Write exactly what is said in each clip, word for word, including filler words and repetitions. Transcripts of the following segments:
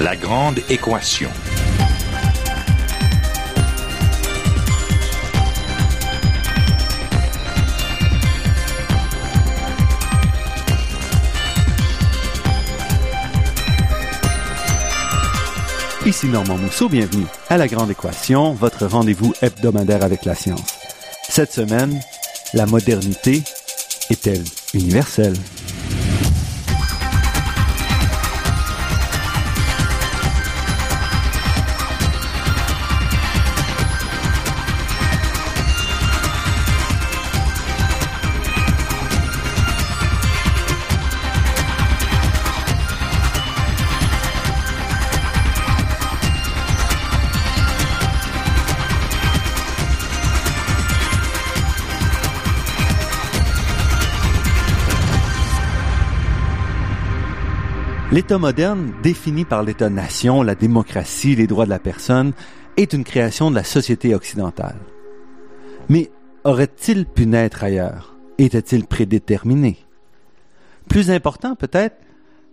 La Grande Équation. Ici Normand Mousseau, bienvenue à La Grande Équation, votre rendez-vous hebdomadaire avec la science. Cette semaine, la modernité est-elle universelle? L'État moderne, défini par l'État-nation, la démocratie, les droits de la personne, est une création de la société occidentale. Mais aurait-il pu naître ailleurs? Était-il prédéterminé? Plus important peut-être,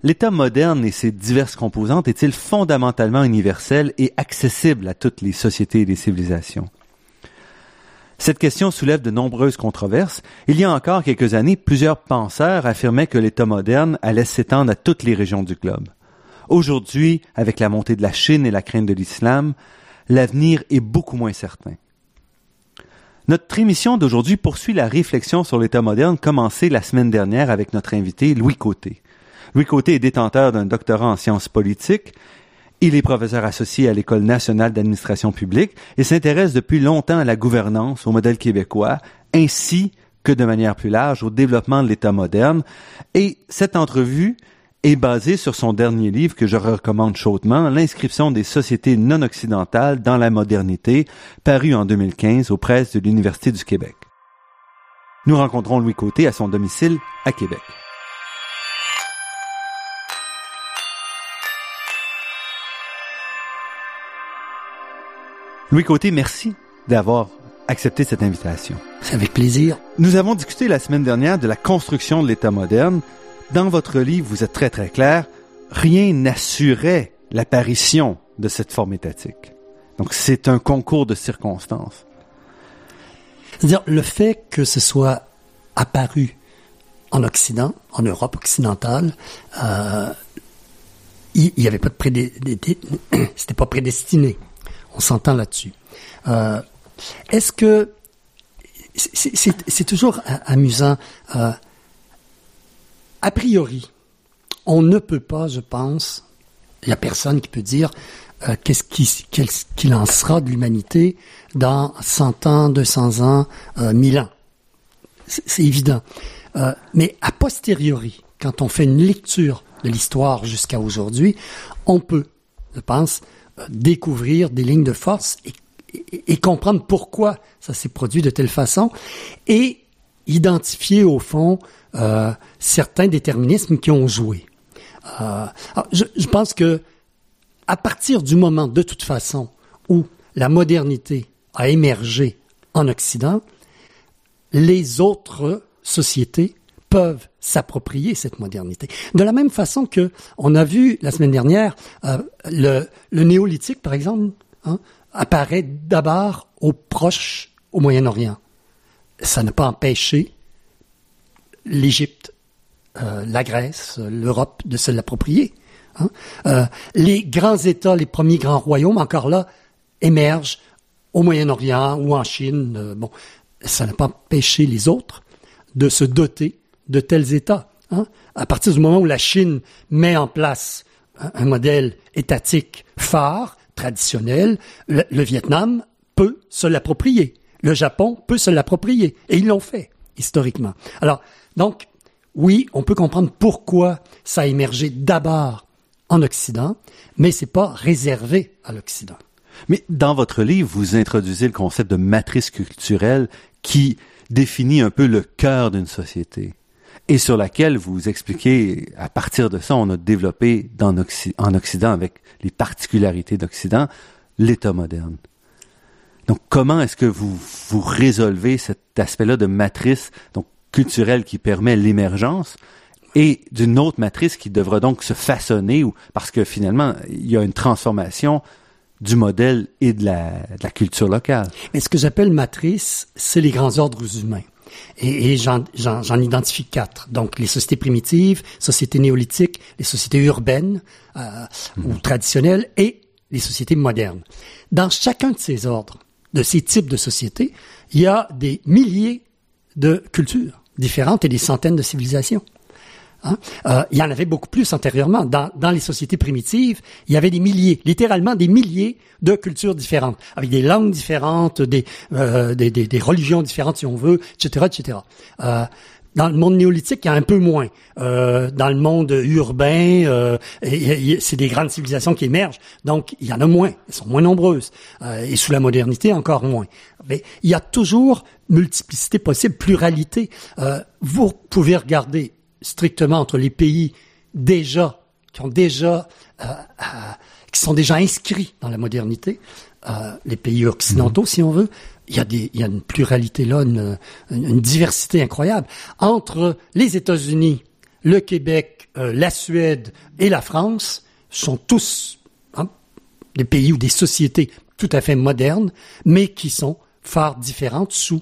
l'État moderne et ses diverses composantes est-il fondamentalement universel et accessible à toutes les sociétés et les civilisations? Cette question soulève de nombreuses controverses. Il y a encore quelques années, plusieurs penseurs affirmaient que l'État moderne allait s'étendre à toutes les régions du globe. Aujourd'hui, avec la montée de la Chine et la crainte de l'islam, l'avenir est beaucoup moins certain. Notre émission d'aujourd'hui poursuit la réflexion sur l'État moderne commencée la semaine dernière avec notre invité Louis Côté. Louis Côté est détenteur d'un doctorat en sciences politiques. Il est professeur associé à l'École nationale d'administration publique et s'intéresse depuis longtemps à la gouvernance, au modèle québécois, ainsi que de manière plus large au développement de l'État moderne. Et cette entrevue est basée sur son dernier livre que je recommande chaudement, L'inscription des sociétés non-occidentales dans la modernité, paru en deux mille quinze aux Presses de l'Université du Québec. Nous rencontrons Louis Côté à son domicile à Québec. Louis Côté, merci d'avoir accepté cette invitation. C'est avec plaisir. Nous avons discuté la semaine dernière de la construction de l'État moderne. Dans votre livre, vous êtes très très clair, rien n'assurait l'apparition de cette forme étatique. Donc c'est un concours de circonstances. C'est-à-dire le fait que ce soit apparu en Occident, en Europe occidentale, euh, il n'y avait pas de prédé... c'était pas prédestiné. On s'entend là-dessus. Euh, est-ce que... C'est, c'est, c'est toujours amusant. Euh, a priori, on ne peut pas, je pense, il n'y a personne qui peut dire euh, qu'est-ce qui, qu'est-ce qu'il en sera de l'humanité dans cent ans, deux cents ans, euh, mille ans. C'est, c'est évident. Euh, mais a posteriori, quand on fait une lecture de l'histoire jusqu'à aujourd'hui, on peut, je pense... découvrir des lignes de force et, et, et comprendre pourquoi ça s'est produit de telle façon et identifier au fond euh, certains déterminismes qui ont joué. Euh, alors je, je pense que à partir du moment, de toute façon, où la modernité a émergé en Occident, les autres sociétés peuvent s'approprier cette modernité. De la même façon que on a vu la semaine dernière, euh, le, le néolithique, par exemple, hein, apparaît d'abord au proche, au Moyen-Orient. Ça n'a pas empêché l'Égypte, euh, la Grèce, l'Europe de se l'approprier. Hein. Euh, les grands États, les premiers grands royaumes, encore là, émergent au Moyen-Orient ou en Chine. Euh, bon, ça n'a pas empêché les autres de se doter de tels États. Hein? À partir du moment où la Chine met en place un, un modèle étatique phare, traditionnel, le, le Vietnam peut se l'approprier. Le Japon peut se l'approprier. Et ils l'ont fait, historiquement. Alors, donc, oui, on peut comprendre pourquoi ça a émergé d'abord en Occident, mais c'est pas réservé à l'Occident. Mais dans votre livre, vous introduisez le concept de matrice culturelle qui définit un peu le cœur d'une société. Et sur laquelle vous expliquez, à partir de ça, on a développé dans Occ- en Occident, avec les particularités d'Occident, l'État moderne. Donc, comment est-ce que vous, vous résolvez cet aspect-là de matrice donc culturelle qui permet l'émergence et d'une autre matrice qui devra donc se façonner, ou parce que finalement, il y a une transformation du modèle et de la, de la culture locale. Mais ce que j'appelle matrice, c'est les grands ordres humains. Et, et j'en, j'en, j'en identifie quatre. Donc, les sociétés primitives, sociétés néolithiques, les sociétés urbaines euh, mmh. ou traditionnelles et les sociétés modernes. Dans chacun de ces ordres, de ces types de sociétés, il y a des milliers de cultures différentes et des centaines de civilisations. Hein? Euh, il y en avait beaucoup plus antérieurement. Dans, dans les sociétés primitives, il y avait des milliers, littéralement des milliers de cultures différentes, avec des langues différentes, des, euh, des, des, des religions différentes, si on veut, et cetera, et cetera. Euh, dans le monde néolithique, il y en a un peu moins. Euh, dans le monde urbain, euh, et, et, c'est des grandes civilisations qui émergent, donc il y en a moins. Elles sont moins nombreuses. Euh, et sous la modernité, encore moins. Mais il y a toujours multiplicité possible, pluralité. Euh, vous pouvez regarder strictement entre les pays déjà qui ont déjà euh, euh, qui sont déjà inscrits dans la modernité, euh, les pays occidentaux mmh. si on veut, il y a des il y a une pluralité là, une, une diversité incroyable entre les États-Unis, le Québec, euh, la Suède et la France sont tous hein, des pays ou des sociétés tout à fait modernes, mais qui sont fort différentes sous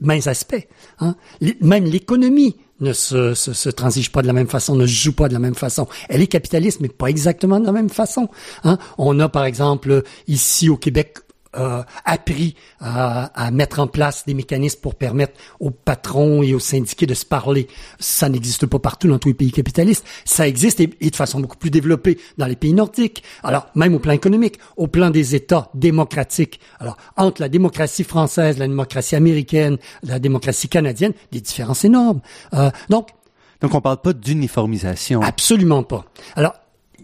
mêmes aspects. Hein. Même l'économie ne se, se, se transige pas de la même façon, ne joue pas de la même façon. Elle est capitaliste, mais pas exactement de la même façon. Hein? On a, par exemple, ici au Québec, euh, appris à, à mettre en place des mécanismes pour permettre aux patrons et aux syndiqués de se parler. Ça n'existe pas partout dans tous les pays capitalistes. Ça existe et, et de façon beaucoup plus développée dans les pays nordiques. Alors, même au plan économique, au plan des États démocratiques. Alors, entre la démocratie française, la démocratie américaine, la démocratie canadienne, des différences énormes. Euh, donc, donc, on parle pas d'uniformisation. Absolument pas. Alors,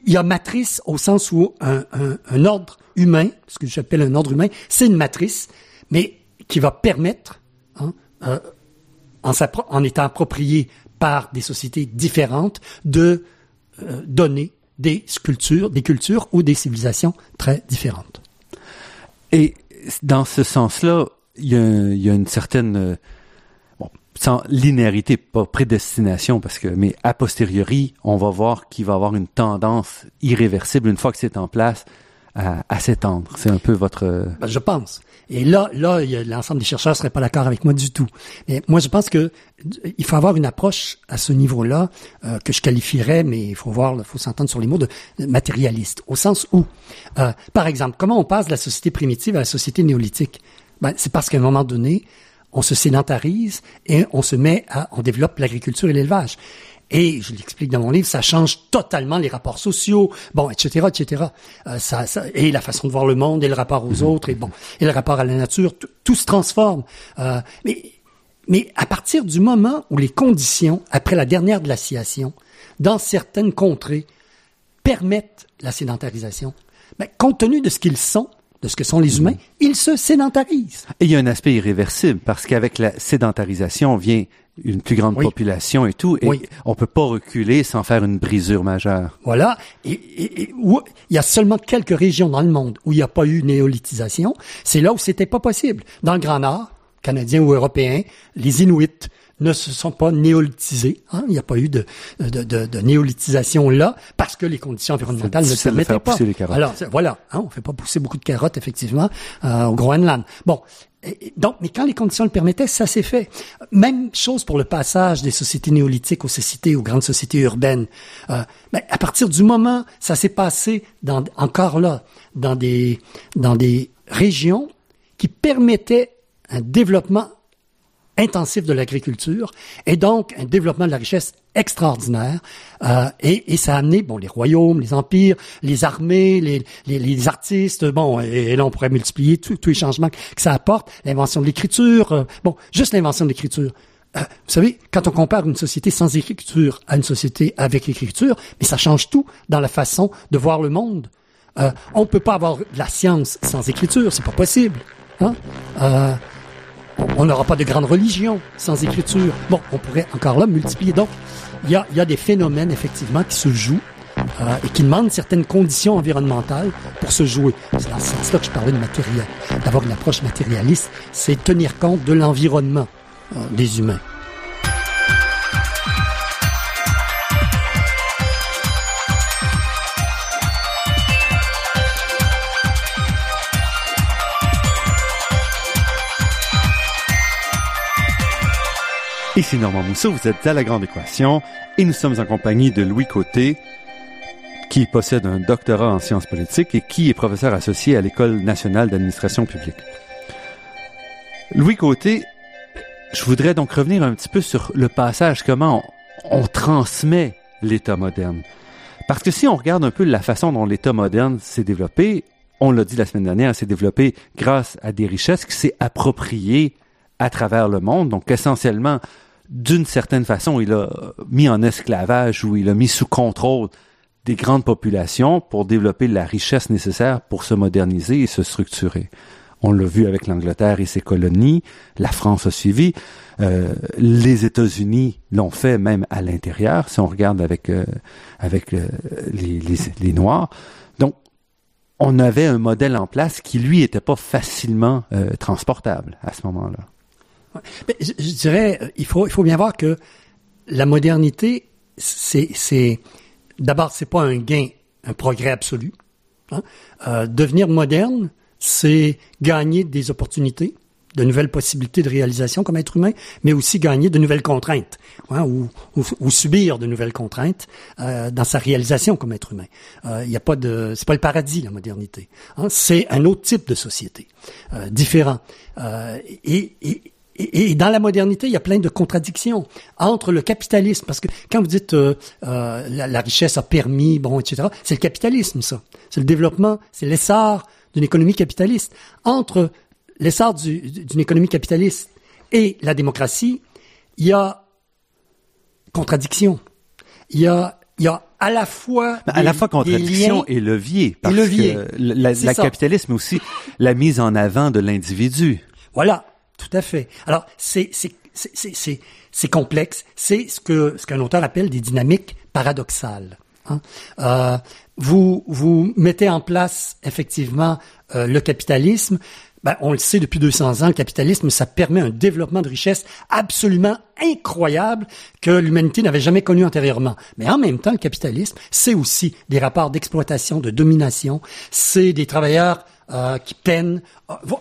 il y a matrice au sens où un, un, un ordre humain, ce que j'appelle un ordre humain, c'est une matrice, mais qui va permettre, hein, euh, en, en étant appropriée par des sociétés différentes, de euh, donner des cultures, des cultures ou des civilisations très différentes. Et dans ce sens-là, il y, y a une certaine, euh, bon, sans linéarité, pas prédestination, parce que, mais a posteriori, on va voir qu'il va y avoir une tendance irréversible une fois que c'est en place. À, à s'étendre. C'est un peu votre... Ben, je pense. Et là, là, l'ensemble des chercheurs seraient pas d'accord avec moi du tout. Mais moi, je pense que il faut avoir une approche à ce niveau-là euh, que je qualifierais, mais il faut voir, il faut s'entendre sur les mots de matérialiste, au sens où, euh, par exemple, comment on passe de la société primitive à la société néolithique? Ben, c'est parce qu'à un moment donné, on se sédentarise et on se met à... on développe l'agriculture et l'élevage. Et, je l'explique dans mon livre, ça change totalement les rapports sociaux, bon, et cetera, et cetera. Euh, ça, ça, et la façon de voir le monde, et le rapport aux autres, et bon, et le rapport à la nature, t- tout se transforme. Euh, mais, mais à partir du moment où les conditions, après la dernière glaciation, dans certaines contrées, permettent la sédentarisation, ben, compte tenu de ce qu'ils sont, de ce que sont les humains, ils se sédentarisent. Et il y a un aspect irréversible, parce qu'avec la sédentarisation vient... une plus grande oui. population et tout, et oui. on peut pas reculer sans faire une brisure majeure. Voilà, et, et, et où il y a seulement quelques régions dans le monde où il n'y a pas eu néolithisation, c'est là où c'était pas possible. Dans le Grand Nord, canadien ou européen, les Inuits ne se sont pas néolithisés, hein, il n'y a pas eu de, de, de, de néolithisation là, parce que les conditions environnementales ne permettaient pas. Alors, voilà, hein, on fait pas pousser beaucoup de carottes, effectivement, euh, au Groenland. Bon. Et donc, mais quand les conditions le permettaient, ça s'est fait. Même chose pour le passage des sociétés néolithiques aux sociétés, aux grandes sociétés urbaines. Euh, ben, à partir du moment, ça s'est passé dans, encore là, dans des, dans des régions qui permettaient un développement intensif de l'agriculture et donc un développement de la richesse extraordinaire. Euh, et, et ça a amené, bon, les royaumes, les empires, les armées, les, les, les artistes, bon, et, et là on pourrait multiplier tous les changements que ça apporte, l'invention de l'écriture, euh, bon, juste l'invention de l'écriture. Euh, vous savez, quand on compare une société sans écriture à une société avec l'écriture, mais ça change tout dans la façon de voir le monde. Euh, on peut pas avoir de la science sans écriture, c'est pas possible. Hein? Euh, On n'aura pas de grande religion sans écriture. Bon, on pourrait encore là multiplier. Donc, il y a, y a des phénomènes, effectivement, qui se jouent euh, et qui demandent certaines conditions environnementales pour se jouer. C'est dans ce sens-là que je parlais de matériel. D'avoir une approche matérialiste, c'est tenir compte de l'environnement euh, des humains. Ici Normand Mousseau, vous êtes à La Grande Équation et nous sommes en compagnie de Louis Côté, qui possède un doctorat en sciences politiques et qui est professeur associé à l'École nationale d'administration publique. Louis Côté, je voudrais donc revenir un petit peu sur le passage, comment on, on transmet l'État moderne. Parce que si on regarde un peu la façon dont l'État moderne s'est développé, on l'a dit la semaine dernière, s'est développé grâce à des richesses qui s'est appropriées à travers le monde. Donc essentiellement, d'une certaine façon, il a mis en esclavage ou il a mis sous contrôle des grandes populations pour développer la richesse nécessaire pour se moderniser et se structurer. On l'a vu avec l'Angleterre et ses colonies, la France a suivi, euh, les États-Unis l'ont fait même à l'intérieur, si on regarde avec euh, avec euh, les, les, les Noirs. Donc, on avait un modèle en place qui, lui, était pas facilement euh, transportable à ce moment-là. Ouais. Mais je, je dirais, il faut il faut bien voir que la modernité, c'est c'est d'abord, c'est pas un gain, un progrès absolu. Hein? Euh, devenir moderne, c'est gagner des opportunités, de nouvelles possibilités de réalisation comme être humain, mais aussi gagner de nouvelles contraintes, hein, ou, ou, ou subir de nouvelles contraintes euh, dans sa réalisation comme être humain. Euh, y a pas de, c'est pas le paradis, la modernité. Hein? C'est un autre type de société, euh, différent. Euh, et, et Et dans la modernité, il y a plein de contradictions entre le capitalisme, parce que quand vous dites euh, euh, la, la richesse a permis, bon, et cetera, c'est le capitalisme, ça. C'est le développement, c'est l'essor d'une économie capitaliste. Entre l'essor du, d'une économie capitaliste et la démocratie, il y a contradiction. Il y a, il y a à la fois des, à la fois contradiction et levier, parce et levier. que la, la capitalisme aussi, la mise en avant de l'individu. Voilà. Tout à fait. Alors, c'est, c'est, c'est, c'est, c'est, c'est complexe. C'est ce que, ce qu'un auteur appelle des dynamiques paradoxales. Hein? Euh, vous, vous mettez en place, effectivement, euh, le capitalisme. Ben, on le sait depuis deux cents ans, le capitalisme, ça permet un développement de richesse absolument incroyable que l'humanité n'avait jamais connu antérieurement. Mais en même temps, le capitalisme, c'est aussi des rapports d'exploitation, de domination. C'est des travailleurs Euh, qui peinent.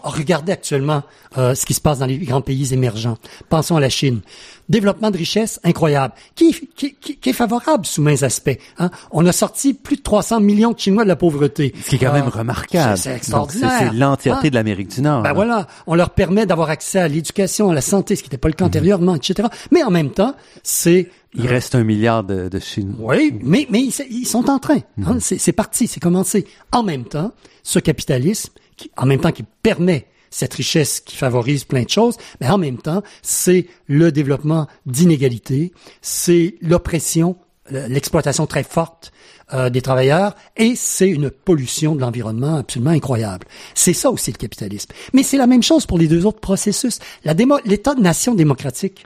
Regardez actuellement euh, ce qui se passe dans les grands pays émergents. Pensons à la Chine. Développement de richesse incroyable, qui, qui, qui, qui est favorable sous maints aspects. Hein? On a sorti plus de trois cents millions de Chinois de la pauvreté. Ce qui est quand euh, même remarquable. C'est, c'est extraordinaire. Donc c'est, c'est l'entièreté hein? de l'Amérique du Nord. Ben là. Voilà, on leur permet d'avoir accès à l'éducation, à la santé, ce qui n'était pas le cas mmh. antérieurement, et cetera. Mais en même temps, c'est... Il euh, reste un milliard de, de Chinois. Oui, mais, mais ils, ils sont en train. Mmh. Hein? C'est, c'est parti, c'est commencé. En même temps, ce capitalisme, qui, en même temps qui permet... cette richesse qui favorise plein de choses, mais en même temps, c'est le développement d'inégalités, c'est l'oppression, l'exploitation très forte euh, des travailleurs, et c'est une pollution de l'environnement absolument incroyable. C'est ça aussi le capitalisme. Mais c'est la même chose pour les deux autres processus. La démo, l'État de nation démocratique,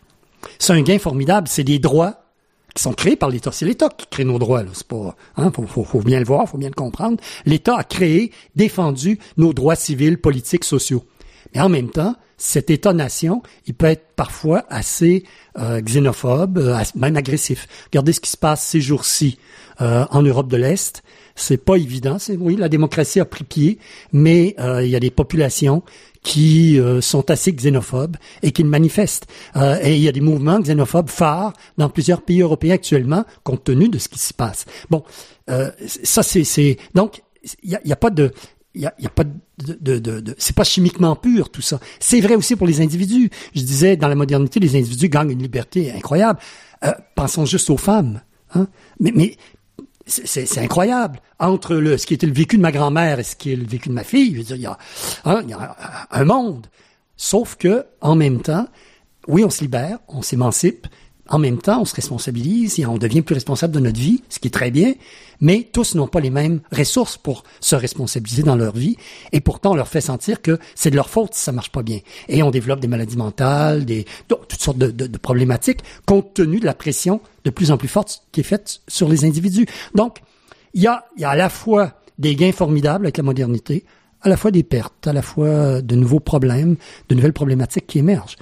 c'est un gain formidable, c'est des droits qui sont créés par l'État. C'est l'État qui crée nos droits, là. C'est pas, hein, faut, faut, faut bien le voir, faut bien le comprendre. L'État a créé, défendu nos droits civils, politiques, sociaux. Mais en même temps, cet État-nation, il peut être parfois assez euh, xénophobe, euh, même agressif. Regardez ce qui se passe ces jours-ci euh, en Europe de l'Est. C'est pas évident. C'est, oui, la démocratie a pris pied, mais euh, il y a des populations qui euh, sont assez xénophobes et qui le manifestent. Euh, et il y a des mouvements xénophobes phares dans plusieurs pays européens actuellement, compte tenu de ce qui s'y passe. Bon, euh, ça c'est, c'est donc il y a, y a pas de Il y a, y a pas de, de, de, de, c'est pas chimiquement pur tout ça. C'est vrai aussi pour les individus. Je disais, dans la modernité, les individus gagnent une liberté incroyable. Euh, pensons juste aux femmes. Hein? Mais, mais c'est, c'est, c'est incroyable. Entre le, ce qui était le vécu de ma grand-mère et ce qui est le vécu de ma fille, je veux dire, il y a, hein, il y a un monde. Sauf que, en même temps, oui, on se libère, on s'émancipe. En même temps, on se responsabilise et on devient plus responsable de notre vie, ce qui est très bien, mais tous n'ont pas les mêmes ressources pour se responsabiliser dans leur vie, et pourtant on leur fait sentir que c'est de leur faute si ça marche pas bien. Et on développe des maladies mentales, des toutes sortes de, de, de problématiques, compte tenu de la pression de plus en plus forte qui est faite sur les individus. Donc, il y a, il y a à la fois des gains formidables avec la modernité, à la fois des pertes, à la fois de nouveaux problèmes, de nouvelles problématiques qui émergent.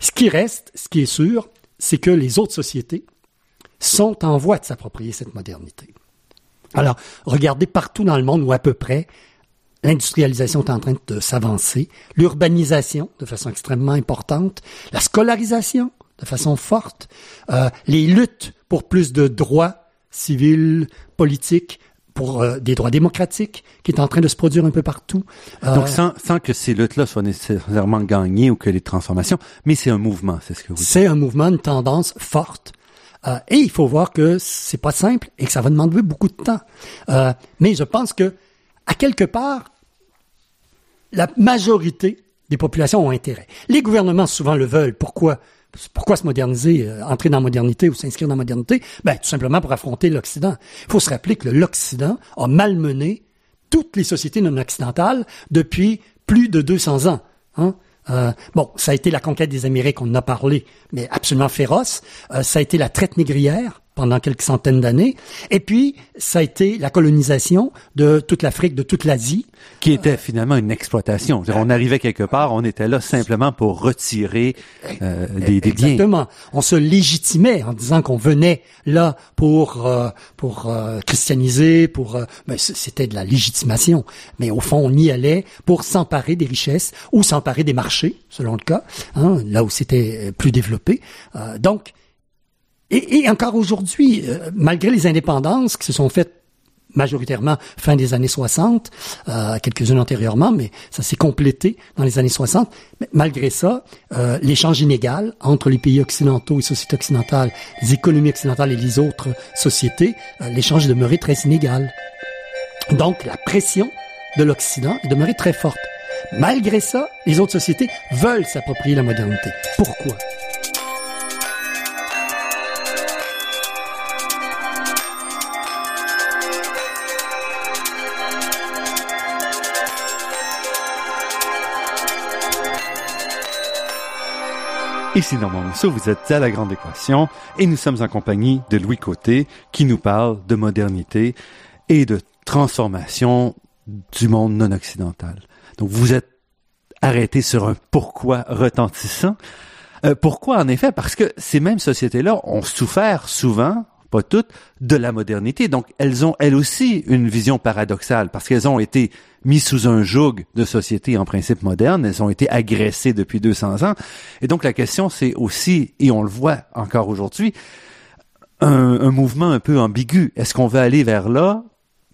Ce qui reste, ce qui est sûr, c'est que les autres sociétés sont en voie de s'approprier cette modernité. Alors, regardez partout dans le monde où à peu près l'industrialisation est en train de s'avancer, l'urbanisation de façon extrêmement importante, la scolarisation de façon forte, euh, les luttes pour plus de droits civils, politiques, pour euh, des droits démocratiques, qui est en train de se produire un peu partout. Euh... Donc, sans, sans que ces luttes-là soient nécessairement gagnées ou que les transformations, mais c'est un mouvement, c'est ce que vous dites. C'est un mouvement, une tendance forte. Euh, et il faut voir que c'est pas simple et que ça va demander beaucoup de temps. Euh, mais je pense que, à quelque part, la majorité des populations ont intérêt. Les gouvernements souvent le veulent. Pourquoi? Pourquoi se moderniser, euh, entrer dans la modernité ou s'inscrire dans la modernité? Ben, tout simplement pour affronter l'Occident. Il faut se rappeler que l'Occident a malmené toutes les sociétés non-occidentales depuis plus de deux cents ans. Hein? Euh, bon, ça a été la conquête des Amériques, on en a parlé, mais absolument féroce. Euh, ça a été la traite négrière pendant quelques centaines d'années. Et puis, ça a été la colonisation de toute l'Afrique, de toute l'Asie. Qui était finalement une exploitation. C'est-à-dire, on arrivait quelque part, on était là simplement pour retirer euh, des, des Exactement. biens. Exactement. On se légitimait en disant qu'on venait là pour euh, pour euh, christianiser, pour... Euh, ben c'était de la légitimation. Mais au fond, on y allait pour s'emparer des richesses ou s'emparer des marchés, selon le cas, hein, là où c'était plus développé. Euh, donc, Et, et encore aujourd'hui, euh, malgré les indépendances qui se sont faites majoritairement fin des années soixante, euh, quelques-unes antérieurement, mais ça s'est complété dans les années soixante, mais malgré ça, euh, l'échange inégal entre les pays occidentaux et les sociétés occidentales, les économies occidentales et les autres sociétés, euh, l'échange est demeuré très inégal. Donc, la pression de l'Occident est demeurée très forte. Malgré ça, les autres sociétés veulent s'approprier la modernité. Pourquoi ? Ici Normand Mousseau, vous êtes à La Grande Équation et nous sommes en compagnie de Louis Côté qui nous parle de modernité et de transformation du monde non occidental. Donc vous êtes arrêté sur un pourquoi retentissant. Euh, pourquoi en effet? Parce que ces mêmes sociétés-là ont souffert souvent, pas toutes, de la modernité. Donc elles ont elles aussi une vision paradoxale parce qu'elles ont été mis sous un joug de société en principe moderne. Elles ont été agressées depuis deux cents ans. Et donc la question, c'est aussi, et on le voit encore aujourd'hui, un, un mouvement un peu ambigu. Est-ce qu'on veut aller vers là?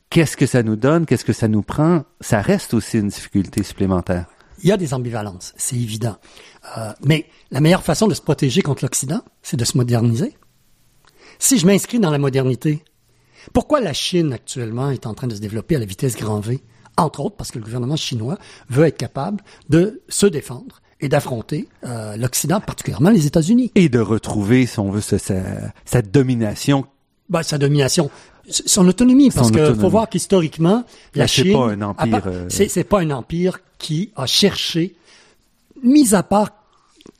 Qu'est-ce que ça nous donne? Qu'est-ce que ça nous prend? Ça reste aussi une difficulté supplémentaire. Il y a des ambivalences, c'est évident. Euh, mais la meilleure façon de se protéger contre l'Occident, c'est de se moderniser. Si je m'inscris dans la modernité, pourquoi la Chine actuellement est en train de se développer à la vitesse grand V? Entre autres parce que le gouvernement chinois veut être capable de se défendre et d'affronter euh, l'Occident, particulièrement les États-Unis. Et de retrouver, si on veut, sa, sa domination. Ben, sa domination, son autonomie, parce qu'il faut voir qu'historiquement, la Là, Chine... C'est pas un empire... Part, euh... c'est, c'est pas un empire qui a cherché, mis à part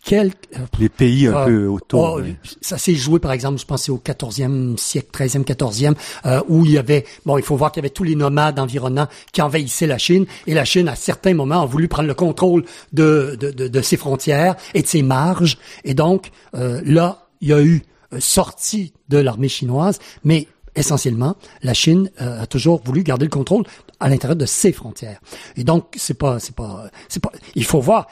quelques... Euh, les pays un euh, peu autour. Oh, mais... Ça s'est joué, par exemple, je pensais au quatorzième siècle, treizième, quatorzième, euh, où il y avait... Bon, il faut voir qu'il y avait tous les nomades environnants qui envahissaient la Chine, et la Chine, à certains moments, a voulu prendre le contrôle de, de, de, de ses frontières et de ses marges. Et donc, euh, là, il y a eu sortie de l'armée chinoise, mais... Essentiellement, la Chine euh, a toujours voulu garder le contrôle à l'intérieur de ses frontières. Et donc, c'est pas, c'est pas, c'est pas. Il faut voir,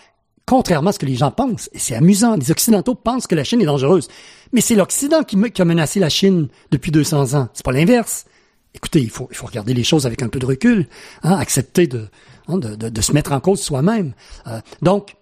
contrairement à ce que les gens pensent, et c'est amusant, les Occidentaux pensent que la Chine est dangereuse, mais c'est l'Occident qui, qui a menacé la Chine depuis deux cents ans. C'est pas l'inverse. Écoutez, il faut, il faut regarder les choses avec un peu de recul, hein, accepter de, hein, de, de, de se mettre en cause soi-même. Euh, donc.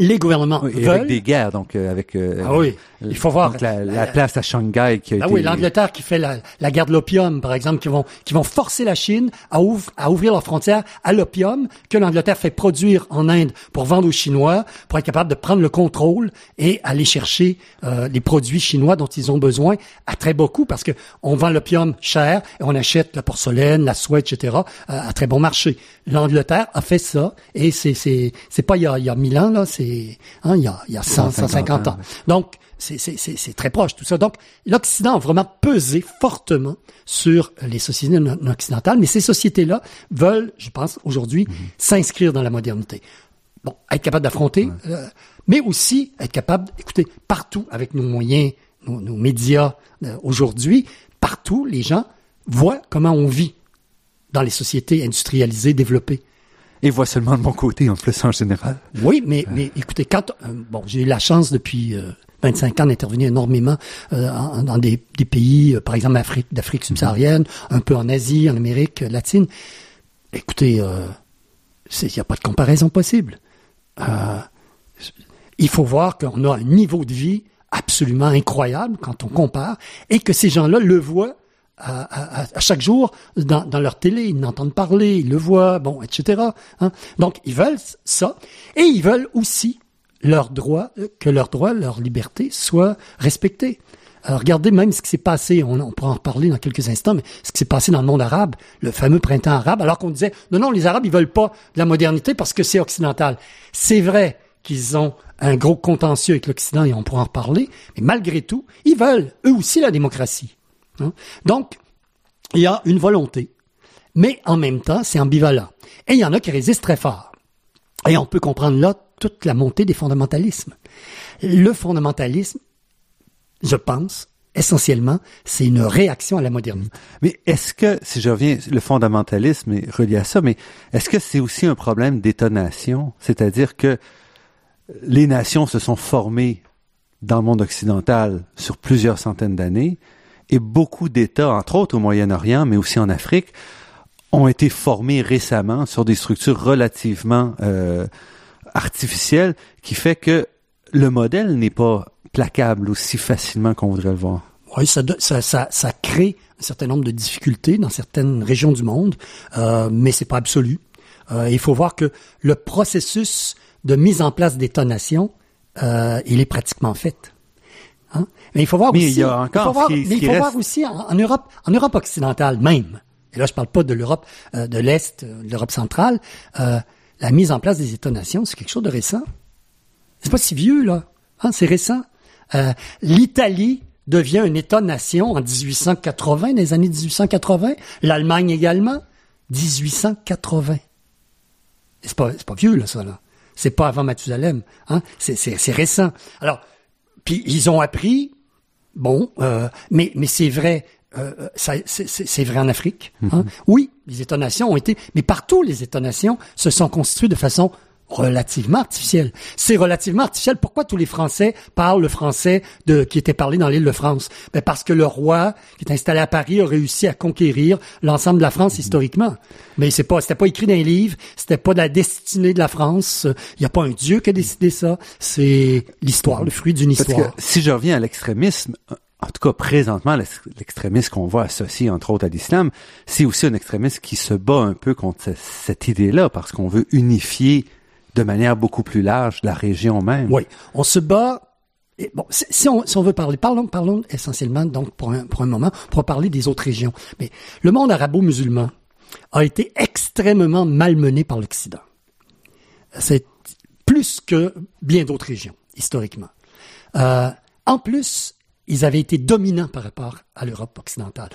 Les gouvernements oui, veulent... Avec des guerres, donc, euh, avec... Euh, ah oui, il faut voir... La, la, la place à Shanghai qui a ah été... Ah oui, l'Angleterre qui fait la, la guerre de l'opium, par exemple, qui vont qui vont forcer la Chine à, ouv- à ouvrir leurs frontières à l'opium que l'Angleterre fait produire en Inde pour vendre aux Chinois, pour être capable de prendre le contrôle et aller chercher euh, les produits chinois dont ils ont besoin à très beaucoup, parce que on vend l'opium cher et on achète la porcelaine, la soie, et cetera euh, à très bon marché. L'Angleterre a fait ça, et c'est c'est c'est pas il y a il y a mille ans, là, c'est hein, il y a il y a cent, cent cinquante ans. Donc c'est c'est c'est c'est très proche tout ça. Donc l'Occident a vraiment pesé fortement sur les sociétés non occidentales, mais ces sociétés-là veulent, je pense aujourd'hui, mm-hmm. s'inscrire dans la modernité. Bon, être capable d'affronter, mm-hmm. euh, mais aussi être capable, écoutez, partout avec nos moyens, nos, nos médias euh, aujourd'hui, partout les gens voient comment on vit dans les sociétés industrialisées, développées. Et vois seulement de mon côté, en plus, en général. Oui, mais, mais écoutez, quand... Euh, bon, j'ai eu la chance depuis euh, vingt-cinq ans d'intervenir énormément euh, en, dans des, des pays, euh, par exemple Afrique, d'Afrique subsaharienne, un peu en Asie, en Amérique latine. Écoutez, euh, il n'y a pas de comparaison possible. Euh, il faut voir qu'on a un niveau de vie absolument incroyable quand on compare et que ces gens-là le voient À, à, à chaque jour dans, dans leur télé, ils l'entendent parler, ils le voient, bon, et cetera. Hein? Donc ils veulent ça et ils veulent aussi leurs droits, que leurs droits, leurs libertés soient respectés. Alors regardez même ce qui s'est passé, on, on pourra en reparler dans quelques instants, mais ce qui s'est passé dans le monde arabe, le fameux printemps arabe, alors qu'on disait non non, les Arabes ils veulent pas de la modernité parce que c'est occidental. C'est vrai qu'ils ont un gros contentieux avec l'Occident et on pourra en reparler, mais malgré tout, ils veulent eux aussi la démocratie. Donc, il y a une volonté, mais en même temps, c'est ambivalent. Et il y en a qui résistent très fort. Et on peut comprendre là toute la montée des fondamentalismes. Le fondamentalisme, je pense, essentiellement, c'est une réaction à la modernité. Mais est-ce que, si je reviens, le fondamentalisme est relié à ça, mais est-ce que c'est aussi un problème d'étonation? C'est-à-dire que les nations se sont formées dans le monde occidental sur plusieurs centaines d'années, et beaucoup d'États, entre autres au Moyen-Orient, mais aussi en Afrique, ont été formés récemment sur des structures relativement euh, artificielles, qui fait que le modèle n'est pas placable aussi facilement qu'on voudrait le voir. Oui, ça, ça, ça, ça crée un certain nombre de difficultés dans certaines régions du monde, euh, mais c'est pas absolu. Euh, il faut voir que le processus de mise en place d'États-nations, euh, il est pratiquement fait. Hein? Mais il faut voir mais aussi, il, y a encore il faut voir, qui, mais il faut reste... voir aussi en, en Europe, en Europe occidentale même. Et là, je parle pas de l'Europe euh, de l'Est, euh, de l'Europe centrale. Euh, la mise en place des États-nations, c'est quelque chose de récent. C'est pas si vieux là, hein, c'est récent. Euh, L'Italie devient un État-nation en dix-huit cent quatre-vingts, dans les années dix-huit cent quatre-vingts. L'Allemagne également, dix-huit cent quatre-vingts. C'est pas, c'est pas vieux là, ça là. C'est pas avant Mathusalem, hein. C'est, c'est, c'est récent. Alors. Puis ils ont appris, bon, euh, mais mais c'est vrai, euh, ça, c'est, c'est vrai en Afrique. Hein? Mm-hmm. Oui, les États-nations ont été, mais partout les États-nations se sont constituées de façon relativement artificielle. C'est relativement artificiel. Pourquoi tous les Français parlent le français de qui était parlé dans l'île de France? Ben parce que le roi qui est installé à Paris a réussi à conquérir l'ensemble de la France mm-hmm. historiquement. Mais c'est pas, c'était pas écrit dans les livres, c'était pas de la destinée de la France. Il y a pas un dieu qui a décidé ça. C'est l'histoire, le fruit d'une histoire. Parce que si je reviens à l'extrémisme, en tout cas présentement, l'extrémisme qu'on voit associé entre autres à l'islam, c'est aussi un extrémisme qui se bat un peu contre cette idée-là parce qu'on veut unifier de manière beaucoup plus large, la région même. Oui, on se bat. Et bon, si, si, on, si on veut parler, parlons, parlons essentiellement donc pour un, pour un moment, pour parler des autres régions. Mais le monde arabo-musulman a été extrêmement malmené par l'Occident. C'est plus que bien d'autres régions historiquement. Euh, en plus, ils avaient été dominants par rapport à l'Europe occidentale.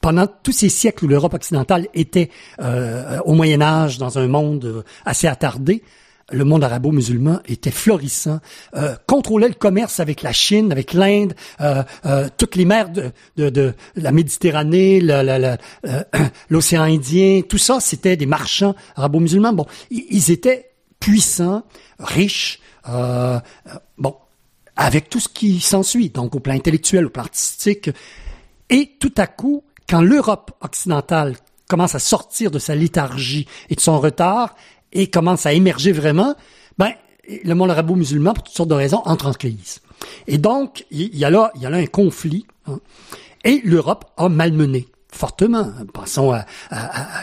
Pendant tous ces siècles où l'Europe occidentale était euh, au Moyen-Âge, dans un monde assez attardé, le monde arabo-musulman était florissant, euh, contrôlait le commerce avec la Chine, avec l'Inde, euh, euh, toutes les mers de, de, de la Méditerranée, la, la, la, euh, l'océan Indien, tout ça, c'était des marchands arabo-musulmans. Bon, ils étaient puissants, riches, euh, bon, avec tout ce qui s'ensuit, donc au plan intellectuel, au plan artistique, et tout à coup, quand l'Europe occidentale commence à sortir de sa léthargie et de son retard et commence à émerger vraiment, ben le monde arabo-musulman, pour toutes sortes de raisons, entre en crise. Et donc, il y a là, il y a là un conflit, hein, et l'Europe a malmené fortement. Pensons à, à, à,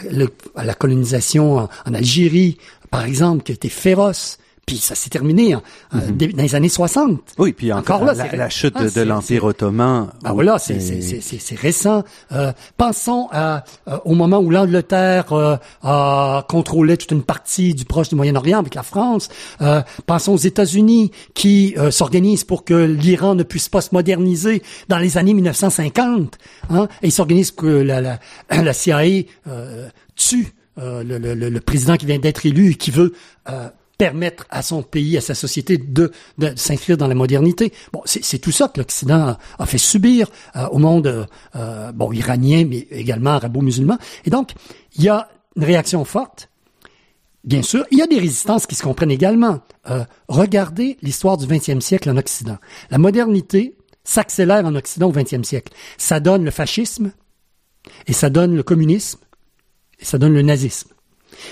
à la colonisation en, en Algérie, par exemple, qui a été féroce. Puis ça s'est terminé hein, mm-hmm. dans les années soixante. Oui, puis encore, encore là, la, la chute ah, de, de l'Empire c'est... ottoman. Ah voilà, c'est, c'est, c'est, c'est, c'est récent. Euh, pensons à, euh, au moment où l'Angleterre euh, a contrôlé toute une partie du proche du Moyen-Orient avec la France. Euh, pensons aux États-Unis qui euh, s'organisent pour que l'Iran ne puisse pas se moderniser dans les années mille neuf cent cinquante. Hein, et ils s'organisent pour que la, la, la C I A euh, tue euh, le, le, le président qui vient d'être élu et qui veut... Euh, permettre à son pays, à sa société de, de s'inscrire dans la modernité. Bon, c'est, c'est tout ça que l'Occident a, a fait subir euh, au monde euh, bon iranien, mais également arabo-musulman. Et donc, il y a une réaction forte. Bien sûr, il y a des résistances qui se comprennent également. Euh, regardez l'histoire du vingtième siècle en Occident. La modernité s'accélère en Occident au vingtième siècle. Ça donne le fascisme, et ça donne le communisme, et ça donne le nazisme.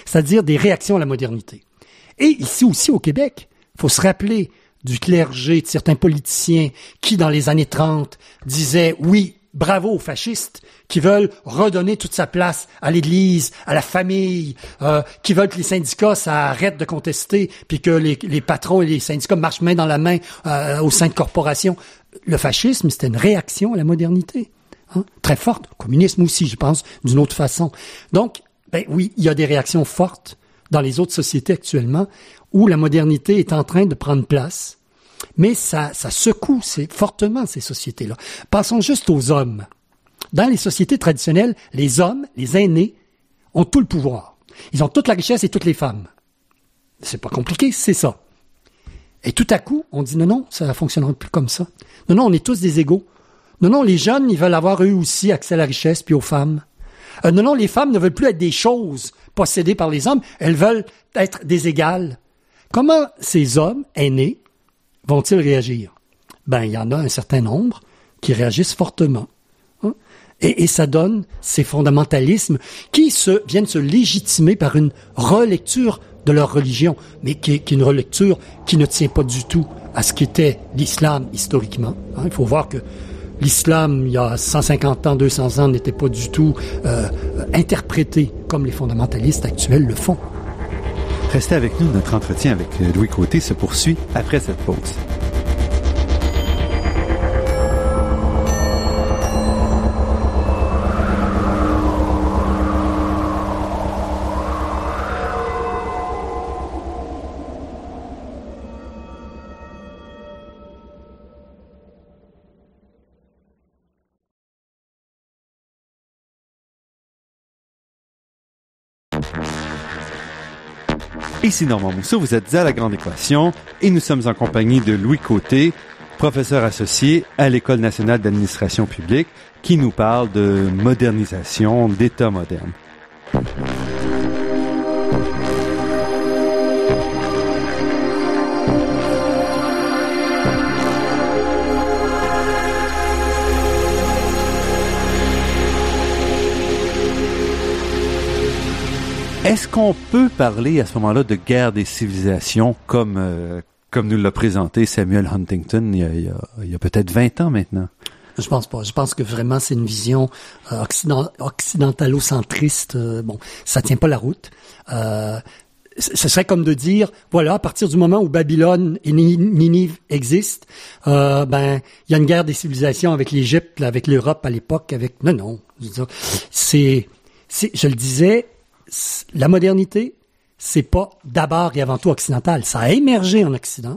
C'est-à-dire des réactions à la modernité. Et ici aussi, au Québec, il faut se rappeler du clergé, de certains politiciens qui, dans les années trente, disaient « oui, bravo aux fascistes », qui veulent redonner toute sa place à l'Église, à la famille, euh, qui veulent que les syndicats, ça arrête de contester, puis que les, les patrons et les syndicats marchent main dans la main euh, au sein de corporations. Le fascisme, c'était une réaction à la modernité, hein, très forte. Le communisme aussi, je pense, d'une autre façon. Donc, ben oui, il y a des réactions fortes dans les autres sociétés actuellement, où la modernité est en train de prendre place, mais ça, ça secoue c'est, fortement ces sociétés-là. Passons juste aux hommes. Dans les sociétés traditionnelles, les hommes, les aînés, ont tout le pouvoir. Ils ont toute la richesse et toutes les femmes. C'est pas compliqué, c'est ça. Et tout à coup, on dit non, non, ça ne fonctionnera plus comme ça. Non, non, on est tous des égaux. Non, non, les jeunes, ils veulent avoir eux aussi accès à la richesse puis aux femmes. Euh, non, non, les femmes ne veulent plus être des choses possédées par les hommes. Elles veulent être des égales. Comment ces hommes aînés vont-ils réagir? Ben, il y en a un certain nombre qui réagissent fortement. Hein? Et, et ça donne ces fondamentalismes qui se, viennent se légitimer par une relecture de leur religion, mais qui est, qui est une relecture qui ne tient pas du tout à ce qu'était l'islam historiquement. Hein? Il faut voir que l'islam, il y a cent cinquante ans, deux cents ans, n'était pas du tout euh, interprété comme les fondamentalistes actuels le font. Restez avec nous, notre entretien avec Louis Côté se poursuit après cette pause. Ici Normand Mousseau, vous êtes à La Grande Équation et nous sommes en compagnie de Louis Côté, professeur associé à l'École nationale d'administration publique, qui nous parle de modernisation d'État moderne. Est-ce qu'on peut parler à ce moment-là de guerre des civilisations comme euh, comme nous l'a présenté Samuel Huntington il y a, il y a, il y a peut-être vingt ans maintenant? Je pense pas. Je pense que vraiment c'est une vision euh, occident, occidentalo-centriste. Euh, bon, ça tient pas la route. Euh, ce serait comme de dire, voilà, à partir du moment où Babylone et Ninive existent, euh, ben il y a une guerre des civilisations avec l'Égypte, avec l'Europe à l'époque, avec non, non. Je veux dire, c'est, c'est, je le disais. La modernité, c'est pas d'abord et avant tout occidental. Ça a émergé en Occident.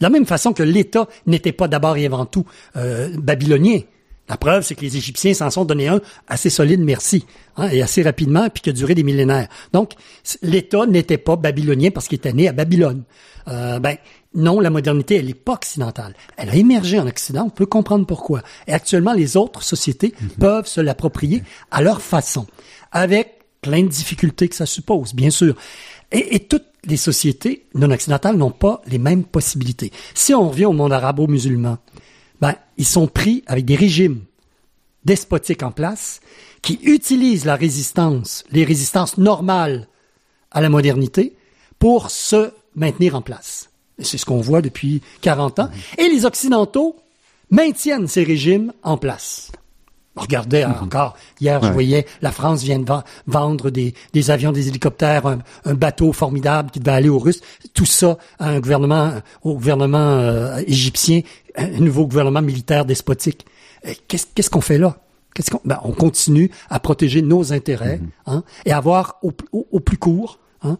De la même façon que l'État n'était pas d'abord et avant tout euh, babylonien. La preuve, c'est que les Égyptiens s'en sont donné un assez solide, merci, hein, et assez rapidement, puis qui a duré des millénaires. Donc, l'État n'était pas babylonien parce qu'il était né à Babylone. Euh, ben, non, la modernité, elle n'est pas occidentale. Elle a émergé en Occident, on peut comprendre pourquoi. Et actuellement, les autres sociétés mm-hmm. peuvent se l'approprier à leur façon, avec plein de difficultés que ça suppose, bien sûr. Et, et toutes les sociétés non-occidentales n'ont pas les mêmes possibilités. Si on revient au monde arabo-musulman, ben, ils sont pris avec des régimes despotiques en place qui utilisent la résistance, les résistances normales à la modernité pour se maintenir en place. Et c'est ce qu'on voit depuis quarante ans. Et les Occidentaux maintiennent ces régimes en place. Regardez mm-hmm. encore, hier ouais. je voyais la France vient de va- vendre des, des avions, des hélicoptères, un, un bateau formidable qui devait aller aux Russes, tout ça à un gouvernement, au gouvernement euh, égyptien, un nouveau gouvernement militaire despotique. Et qu'est-ce, qu'est-ce qu'on fait là? Qu'est-ce qu'on, ben, on continue à protéger nos intérêts mm-hmm. hein, et avoir au, au, au plus court, hein,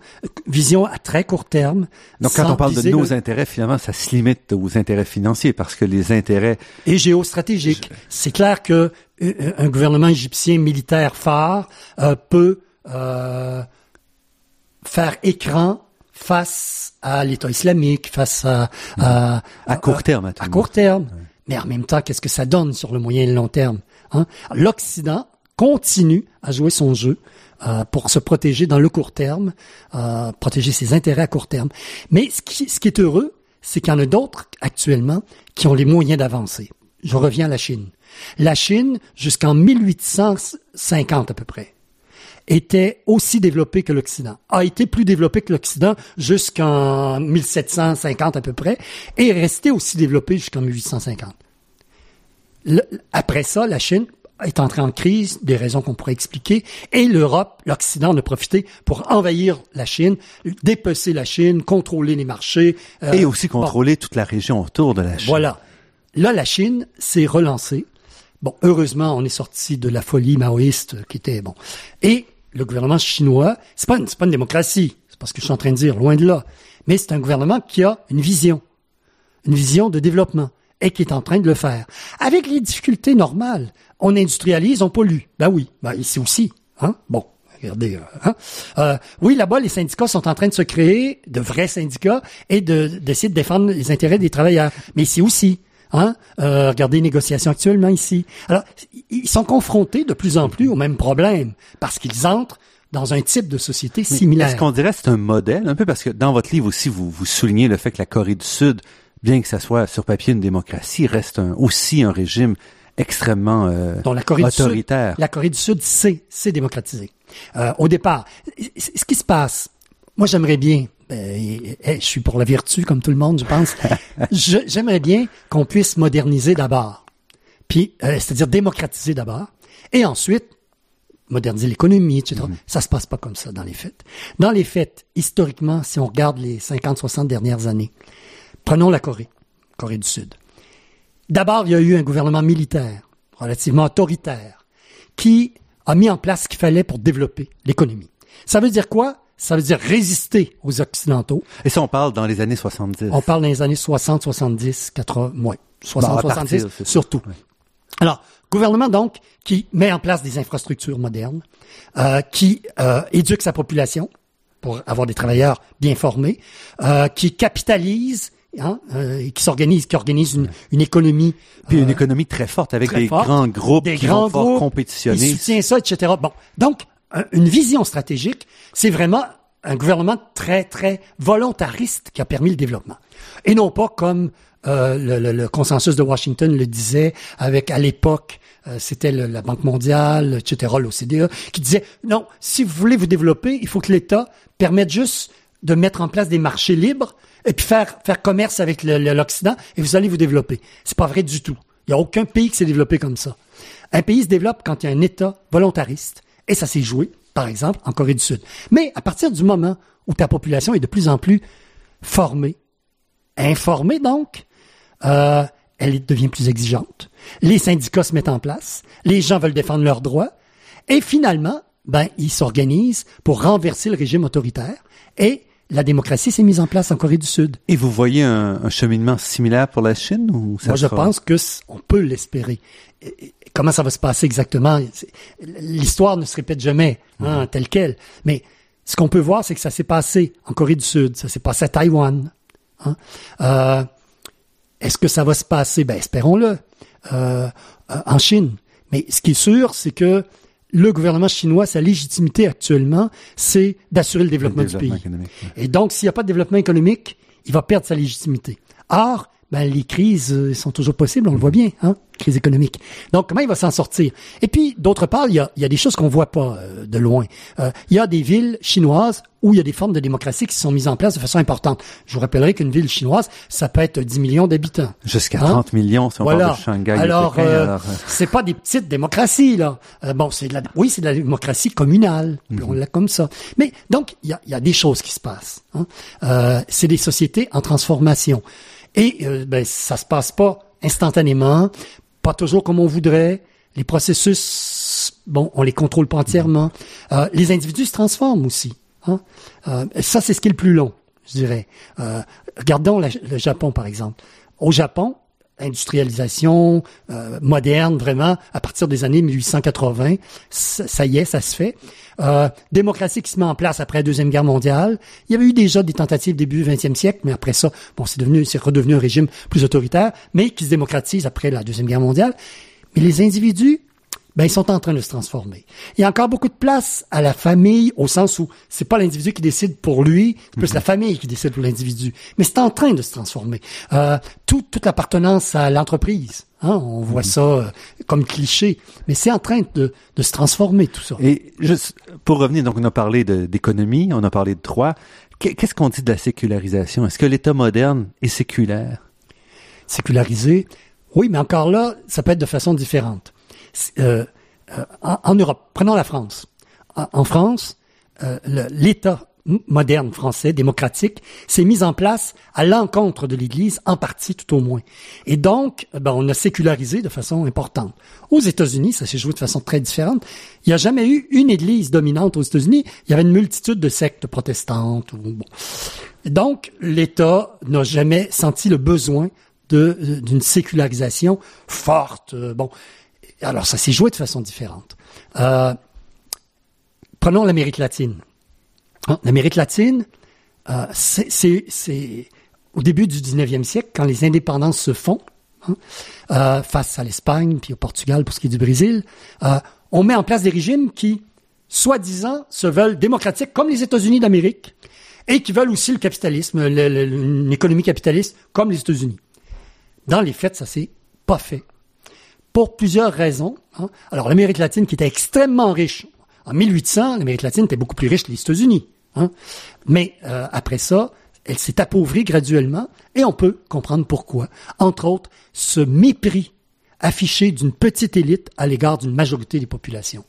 vision à très court terme. Donc quand on parle de nos le... intérêts, finalement, ça se limite aux intérêts financiers parce que les intérêts... Et géostratégiques. Je... C'est clair que un gouvernement égyptien militaire phare euh, peut euh, faire écran face à l'État islamique, face à... À, à court terme. À, à, à court terme. Ouais. Mais en même temps, qu'est-ce que ça donne sur le moyen et le long terme? Hein? L'Occident continue à jouer son jeu euh, pour se protéger dans le court terme, euh, protéger ses intérêts à court terme. Mais ce qui, ce qui est heureux, c'est qu'il y en a d'autres actuellement qui ont les moyens d'avancer. Je reviens à la Chine. La Chine, jusqu'en mille huit cent cinquante à peu près, était aussi développée que l'Occident, a été plus développée que l'Occident jusqu'en mille sept cent cinquante à peu près, et est restée aussi développée jusqu'en mille huit cent cinquante. Le, après ça, la Chine est entrée en crise, des raisons qu'on pourrait expliquer, et l'Europe, l'Occident, en a profité pour envahir la Chine, dépecer la Chine, contrôler les marchés. Euh, et aussi contrôler bon. toute la région autour de la Chine. Voilà. Là, la Chine s'est relancée. Bon, heureusement, on est sorti de la folie maoïste qui était, bon. Et le gouvernement chinois, c'est pas une, c'est pas une démocratie, c'est pas ce que je suis en train de dire, loin de là. Mais c'est un gouvernement qui a une vision, une vision de développement, et qui est en train de le faire. Avec les difficultés normales, on industrialise, on pollue. Ben oui, ben ici aussi, hein. Bon, regardez, hein. Euh, oui, là-bas, les syndicats sont en train de se créer, de vrais syndicats, et de, d'essayer de défendre les intérêts des travailleurs. Mais ici aussi. Hein? Euh, regardez les négociations actuellement ici. Alors, ils sont confrontés de plus en plus au même problème parce qu'ils entrent dans un type de société similaire. Mais est-ce qu'on dirait que c'est un modèle un peu? Parce que dans votre livre aussi, vous, vous soulignez le fait que la Corée du Sud, bien que ça soit sur papier une démocratie, reste un, aussi un régime extrêmement euh, dont la Corée autoritaire. Du Sud, la Corée du Sud s'est démocratisée. Euh, au départ, ce qui se passe, moi j'aimerais bien... Et, et, et, je suis pour la vertu, comme tout le monde, je pense. je, j'aimerais bien qu'on puisse moderniser d'abord, puis euh, c'est-à-dire démocratiser d'abord, et ensuite moderniser l'économie, et cetera. Mmh. Ça se passe pas comme ça dans les faits. Dans les faits, historiquement, si on regarde les cinquante soixante dernières années, prenons la Corée, Corée du Sud. D'abord, il y a eu un gouvernement militaire, relativement autoritaire, qui a mis en place ce qu'il fallait pour développer l'économie. Ça veut dire quoi? Ça veut dire résister aux Occidentaux. Et ça, on parle dans les années soixante-dix. On parle dans les années soixante, soixante-dix, quatre-vingts, moins. soixante, soixante-dix, surtout. Oui. Alors, gouvernement, donc, qui met en place des infrastructures modernes, euh, qui euh, éduque sa population pour avoir des travailleurs bien formés, euh, qui capitalise... Hein, euh, qui s'organise, qui organise une, une économie. Puis une euh, économie très forte avec très des forte, grands groupes des qui grands groupes, fort compétitionnés. Qui soutient ça, et cetera. Bon, donc, une vision stratégique, c'est vraiment un gouvernement très, très volontariste qui a permis le développement. Et non pas comme euh, le, le, le consensus de Washington le disait avec, à l'époque, euh, c'était le, la Banque mondiale, et cetera, l'O C D E, qui disait, non, si vous voulez vous développer, il faut que l'État permette juste de mettre en place des marchés libres et puis faire, faire commerce avec le, le, l'Occident et vous allez vous développer. C'est pas vrai du tout. Il n'y a aucun pays qui s'est développé comme ça. Un pays se développe quand il y a un État volontariste. Et ça s'est joué, par exemple, en Corée du Sud. Mais à partir du moment où ta population est de plus en plus formée, informée donc, euh, elle devient plus exigeante. Les syndicats se mettent en place, les gens veulent défendre leurs droits, et finalement, ben, ils s'organisent pour renverser le régime autoritaire, et la démocratie s'est mise en place en Corée du Sud. Et vous voyez un, un cheminement similaire pour la Chine? Ou ça Moi, je pense que on peut l'espérer. Comment ça va se passer exactement? L'histoire ne se répète jamais, hein, mmh. telle quelle. Mais ce qu'on peut voir, c'est que ça s'est passé en Corée du Sud, ça s'est passé à Taïwan. Hein. Euh, est-ce que ça va se passer? Ben, espérons-le. Euh, euh, en Chine. Mais ce qui est sûr, c'est que le gouvernement chinois, sa légitimité actuellement, c'est d'assurer le développement, le développement du pays. Ouais. Et donc, s'il n'y a pas de développement économique, il va perdre sa légitimité. Or, ben, les crises sont toujours possibles, on le voit bien, hein, crise économique. Donc, comment il va s'en sortir? Et puis, d'autre part, il y a, il y a des choses qu'on voit pas euh, de loin. Euh, il y a des villes chinoises où il y a des formes de démocratie qui sont mises en place de façon importante. Je vous rappellerai qu'une ville chinoise, ça peut être dix millions d'habitants. Jusqu'à hein? trente millions, si on voilà. parle de Shanghai. Alors, Pékin, euh, alors... c'est pas des petites démocraties, là. Euh, bon, c'est de la, oui, c'est de la démocratie communale. Mm-hmm. On l'a comme ça. Mais, donc, il y a, il y a des choses qui se passent. Hein? Euh, c'est des sociétés en transformation. Et euh, ben, ça se passe pas instantanément, pas toujours comme on voudrait. Les processus, bon, on les contrôle pas entièrement. Euh, les individus se transforment aussi. Hein? Euh, ça, c'est ce qui est le plus long, je dirais. Euh, regardons la, le Japon, par exemple. Au Japon, industrialisation euh, moderne, vraiment, à partir des années mille huit cent quatre-vingts, ça, ça y est, ça se fait. Euh, démocratie qui se met en place après la Deuxième Guerre mondiale. Il y avait eu déjà des tentatives début du vingtième siècle, mais après ça, bon, c'est devenu, c'est redevenu un régime plus autoritaire, mais qui se démocratise après la Deuxième Guerre mondiale. Mais les individus, ben ils sont en train de se transformer. Il y a encore beaucoup de place à la famille, au sens où c'est pas l'individu qui décide pour lui, c'est plus mm-hmm. la famille qui décide pour l'individu. Mais c'est en train de se transformer. Euh, tout, toute l'appartenance à l'entreprise, hein, on voit mm-hmm. ça euh, comme cliché, mais c'est en train de, de se transformer tout ça. Et juste pour revenir, donc on a parlé de, d'économie, on a parlé de droit. Qu'est-ce qu'on dit de la sécularisation? Est-ce que l'État moderne est séculaire? Sécularisé? Oui, mais encore là, ça peut être de façon différente. Euh, euh, en, en Europe, prenons la France. En, en France, euh, le, l'État moderne français, démocratique, s'est mis en place à l'encontre de l'Église, en partie tout au moins. Et donc, ben, on a sécularisé de façon importante. Aux États-Unis, ça s'est joué de façon très différente. Il n'y a jamais eu une Église dominante aux États-Unis. Il y avait une multitude de sectes protestantes. Ou, bon. Donc, l'État n'a jamais senti le besoin de, d'une sécularisation forte. Euh, bon. Alors, ça s'est joué de façon différente. Euh, prenons l'Amérique latine. L'Amérique latine, euh, c'est, c'est, c'est au début du dix-neuvième siècle, quand les indépendances se font, hein, euh, face à l'Espagne puis au Portugal pour ce qui est du Brésil, euh, on met en place des régimes qui, soi-disant, se veulent démocratiques comme les États-Unis d'Amérique et qui veulent aussi le capitalisme, le, le, une économie capitaliste comme les États-Unis. Dans les faits, ça s'est pas fait. Pour plusieurs raisons. Hein. Alors, l'Amérique latine qui était extrêmement riche. En mille huit cents, l'Amérique latine était beaucoup plus riche que les États-Unis. Hein. Mais euh, après ça, elle s'est appauvrie graduellement et on peut comprendre pourquoi. Entre autres, ce mépris affiché d'une petite élite à l'égard d'une majorité des populations.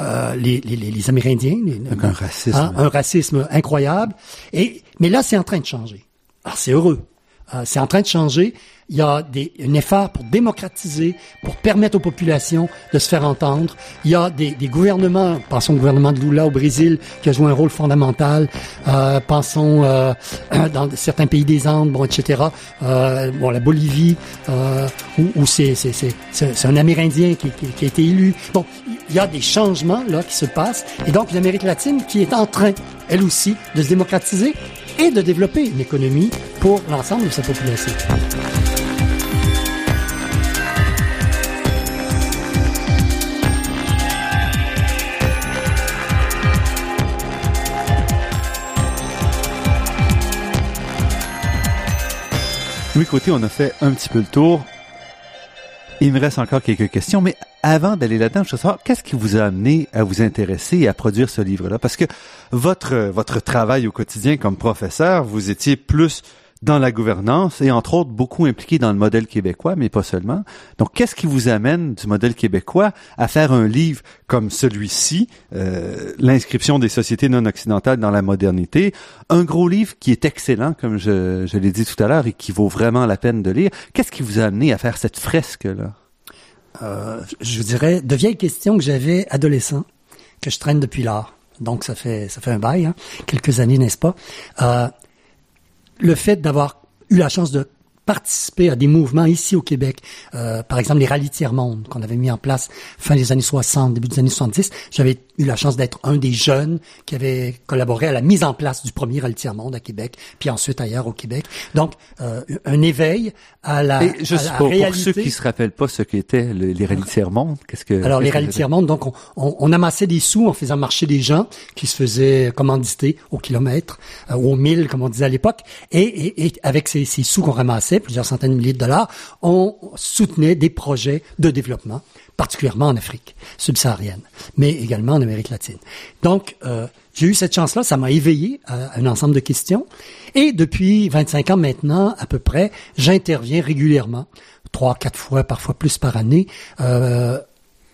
Euh, les, les, les Amérindiens. Les, Donc un racisme. Hein, un racisme incroyable. Et, mais là, c'est en train de changer. Alors, c'est heureux. Euh, c'est en train de changer. Il y a des, un effort pour démocratiser, pour permettre aux populations de se faire entendre. Il y a des, des gouvernements, pensons au gouvernement de Lula au Brésil, qui a joué un rôle fondamental. Euh, pensons euh, dans certains pays des Andes, bon, et cetera. Euh, bon, la Bolivie, euh, où, où c'est, c'est, c'est, c'est, c'est un Amérindien qui, qui, qui a été élu. Bon, il y a des changements là qui se passent. Et donc, l'Amérique latine qui est en train, elle aussi, de se démocratiser et de développer une économie pour l'ensemble de sa population. Louis Côté, on a fait un petit peu le tour. Il me reste encore quelques questions, mais avant d'aller là-dedans, je veux savoir, qu'est-ce qui vous a amené à vous intéresser et à produire ce livre-là? Parce que votre votre travail au quotidien comme professeur, vous étiez plus dans la gouvernance et, entre autres, beaucoup impliqué dans le modèle québécois, mais pas seulement. Donc, qu'est-ce qui vous amène du modèle québécois à faire un livre comme celui-ci, euh, L'inscription des sociétés non-occidentales dans la modernité, un gros livre qui est excellent, comme je, je l'ai dit tout à l'heure, et qui vaut vraiment la peine de lire. Qu'est-ce qui vous a amené à faire cette fresque-là? Euh, je vous dirais, de vieilles questions que j'avais adolescent, que je traîne depuis l'art. Donc, ça fait ça fait un bail, hein, quelques années, n'est-ce pas? Euh, le fait d'avoir eu la chance de participer à des mouvements ici au Québec, euh, par exemple les rallyes tiers-monde qu'on avait mis en place fin des années soixante, début des années soixante-dix, j'avais eu la chance d'être un des jeunes qui avait collaboré à la mise en place du premier rallye tiers-monde à Québec, puis ensuite ailleurs au Québec. Donc, euh, un éveil à la, Et juste à la pour, réalité. Pour ceux qui se rappellent pas ce qu'étaient le, les rallyes tiers-monde, qu'est-ce que... Alors, qu'est-ce les rallyes tiers-monde, donc on, on, on amassait des sous en faisant marcher des gens qui se faisaient commanditer au kilomètre, euh, au mille, comme on disait à l'époque, et, et, et avec ces, ces sous qu'on ramassait, plusieurs centaines de milliers de dollars, on soutenait des projets de développement, particulièrement en Afrique subsaharienne, mais également en Amérique latine. Donc, euh, j'ai eu cette chance-là, ça m'a éveillé à un ensemble de questions. Et depuis vingt-cinq ans maintenant, à peu près, j'interviens régulièrement, trois, quatre fois, parfois plus par année, euh,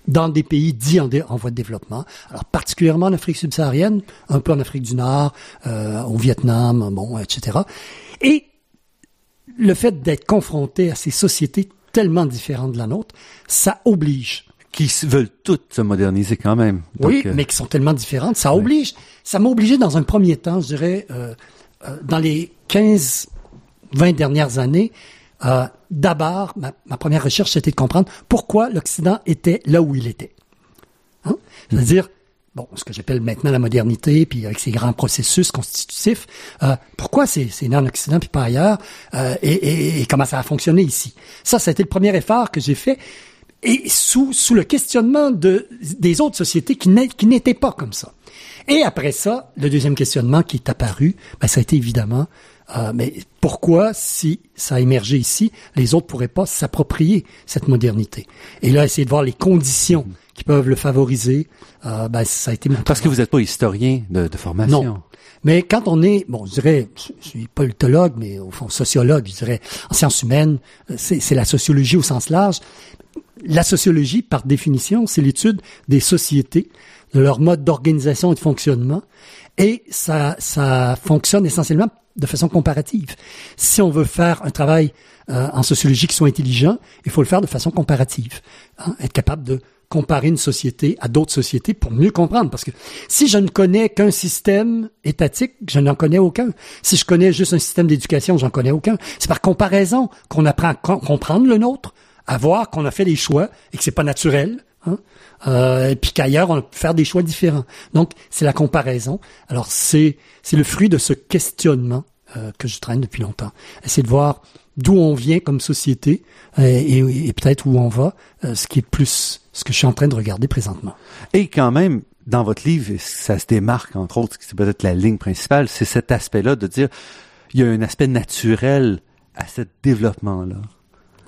dans des pays dits en, dé- en voie de développement. Alors, particulièrement en Afrique subsaharienne, un peu en Afrique du Nord, euh, au Vietnam, bon, et cetera. Et le fait d'être confronté à ces sociétés tellement différentes de la nôtre, ça oblige. Qui veulent toutes se moderniser quand même. Donc, oui, mais qui sont tellement différentes, ça oblige. Ouais. Ça m'a obligé dans un premier temps, je dirais, euh, euh, dans les quinze, vingt dernières années, euh, d'abord, ma, ma première recherche, c'était de comprendre pourquoi l'Occident était là où il était. Hein? Mmh. C'est-à-dire, bon, ce que j'appelle maintenant la modernité, puis avec ces grands processus constitutifs, euh, pourquoi c'est, c'est né en Occident puis pas ailleurs, euh, et, et, et comment ça a fonctionné ici. Ça, ça a été le premier effort que j'ai fait, et sous, sous le questionnement de, des autres sociétés qui n'étaient pas comme ça. Et après ça, le deuxième questionnement qui est apparu, ben, ça a été évidemment, euh, mais pourquoi, si ça a émergé ici, les autres pourraient pas s'approprier cette modernité? Et là, essayer de voir les conditions qui peuvent le favoriser, euh, ben, ça a été... Parce que vous n'êtes pas historien de, de formation. Non. Mais quand on est, bon, je dirais, je, je suis politologue, mais au fond, sociologue, je dirais, en sciences humaines, c'est, c'est la sociologie au sens large. La sociologie, par définition, c'est l'étude des sociétés, de leur mode d'organisation et de fonctionnement, et ça, ça fonctionne essentiellement de façon comparative. Si on veut faire un travail euh, en sociologie qui soit intelligent, il faut le faire de façon comparative, hein, être capable de comparer une société à d'autres sociétés pour mieux comprendre. Parce que si je ne connais qu'un système étatique, je n'en connais aucun. Si je connais juste un système d'éducation, j'en connais aucun. C'est par comparaison qu'on apprend à comprendre le nôtre, à voir qu'on a fait des choix et que c'est pas naturel. Hein? Euh, et puis qu'ailleurs, on peut faire des choix différents. Donc, c'est la comparaison. Alors, c'est c'est le fruit de ce questionnement euh, que je traîne depuis longtemps. Essayer de voir d'où on vient comme société euh, et, et peut-être où on va, euh, ce qui est plus ce que je suis en train de regarder présentement. Et quand même, dans votre livre, ça se démarque, entre autres, c'est peut-être la ligne principale, c'est cet aspect-là de dire il y a un aspect naturel à ce développement-là.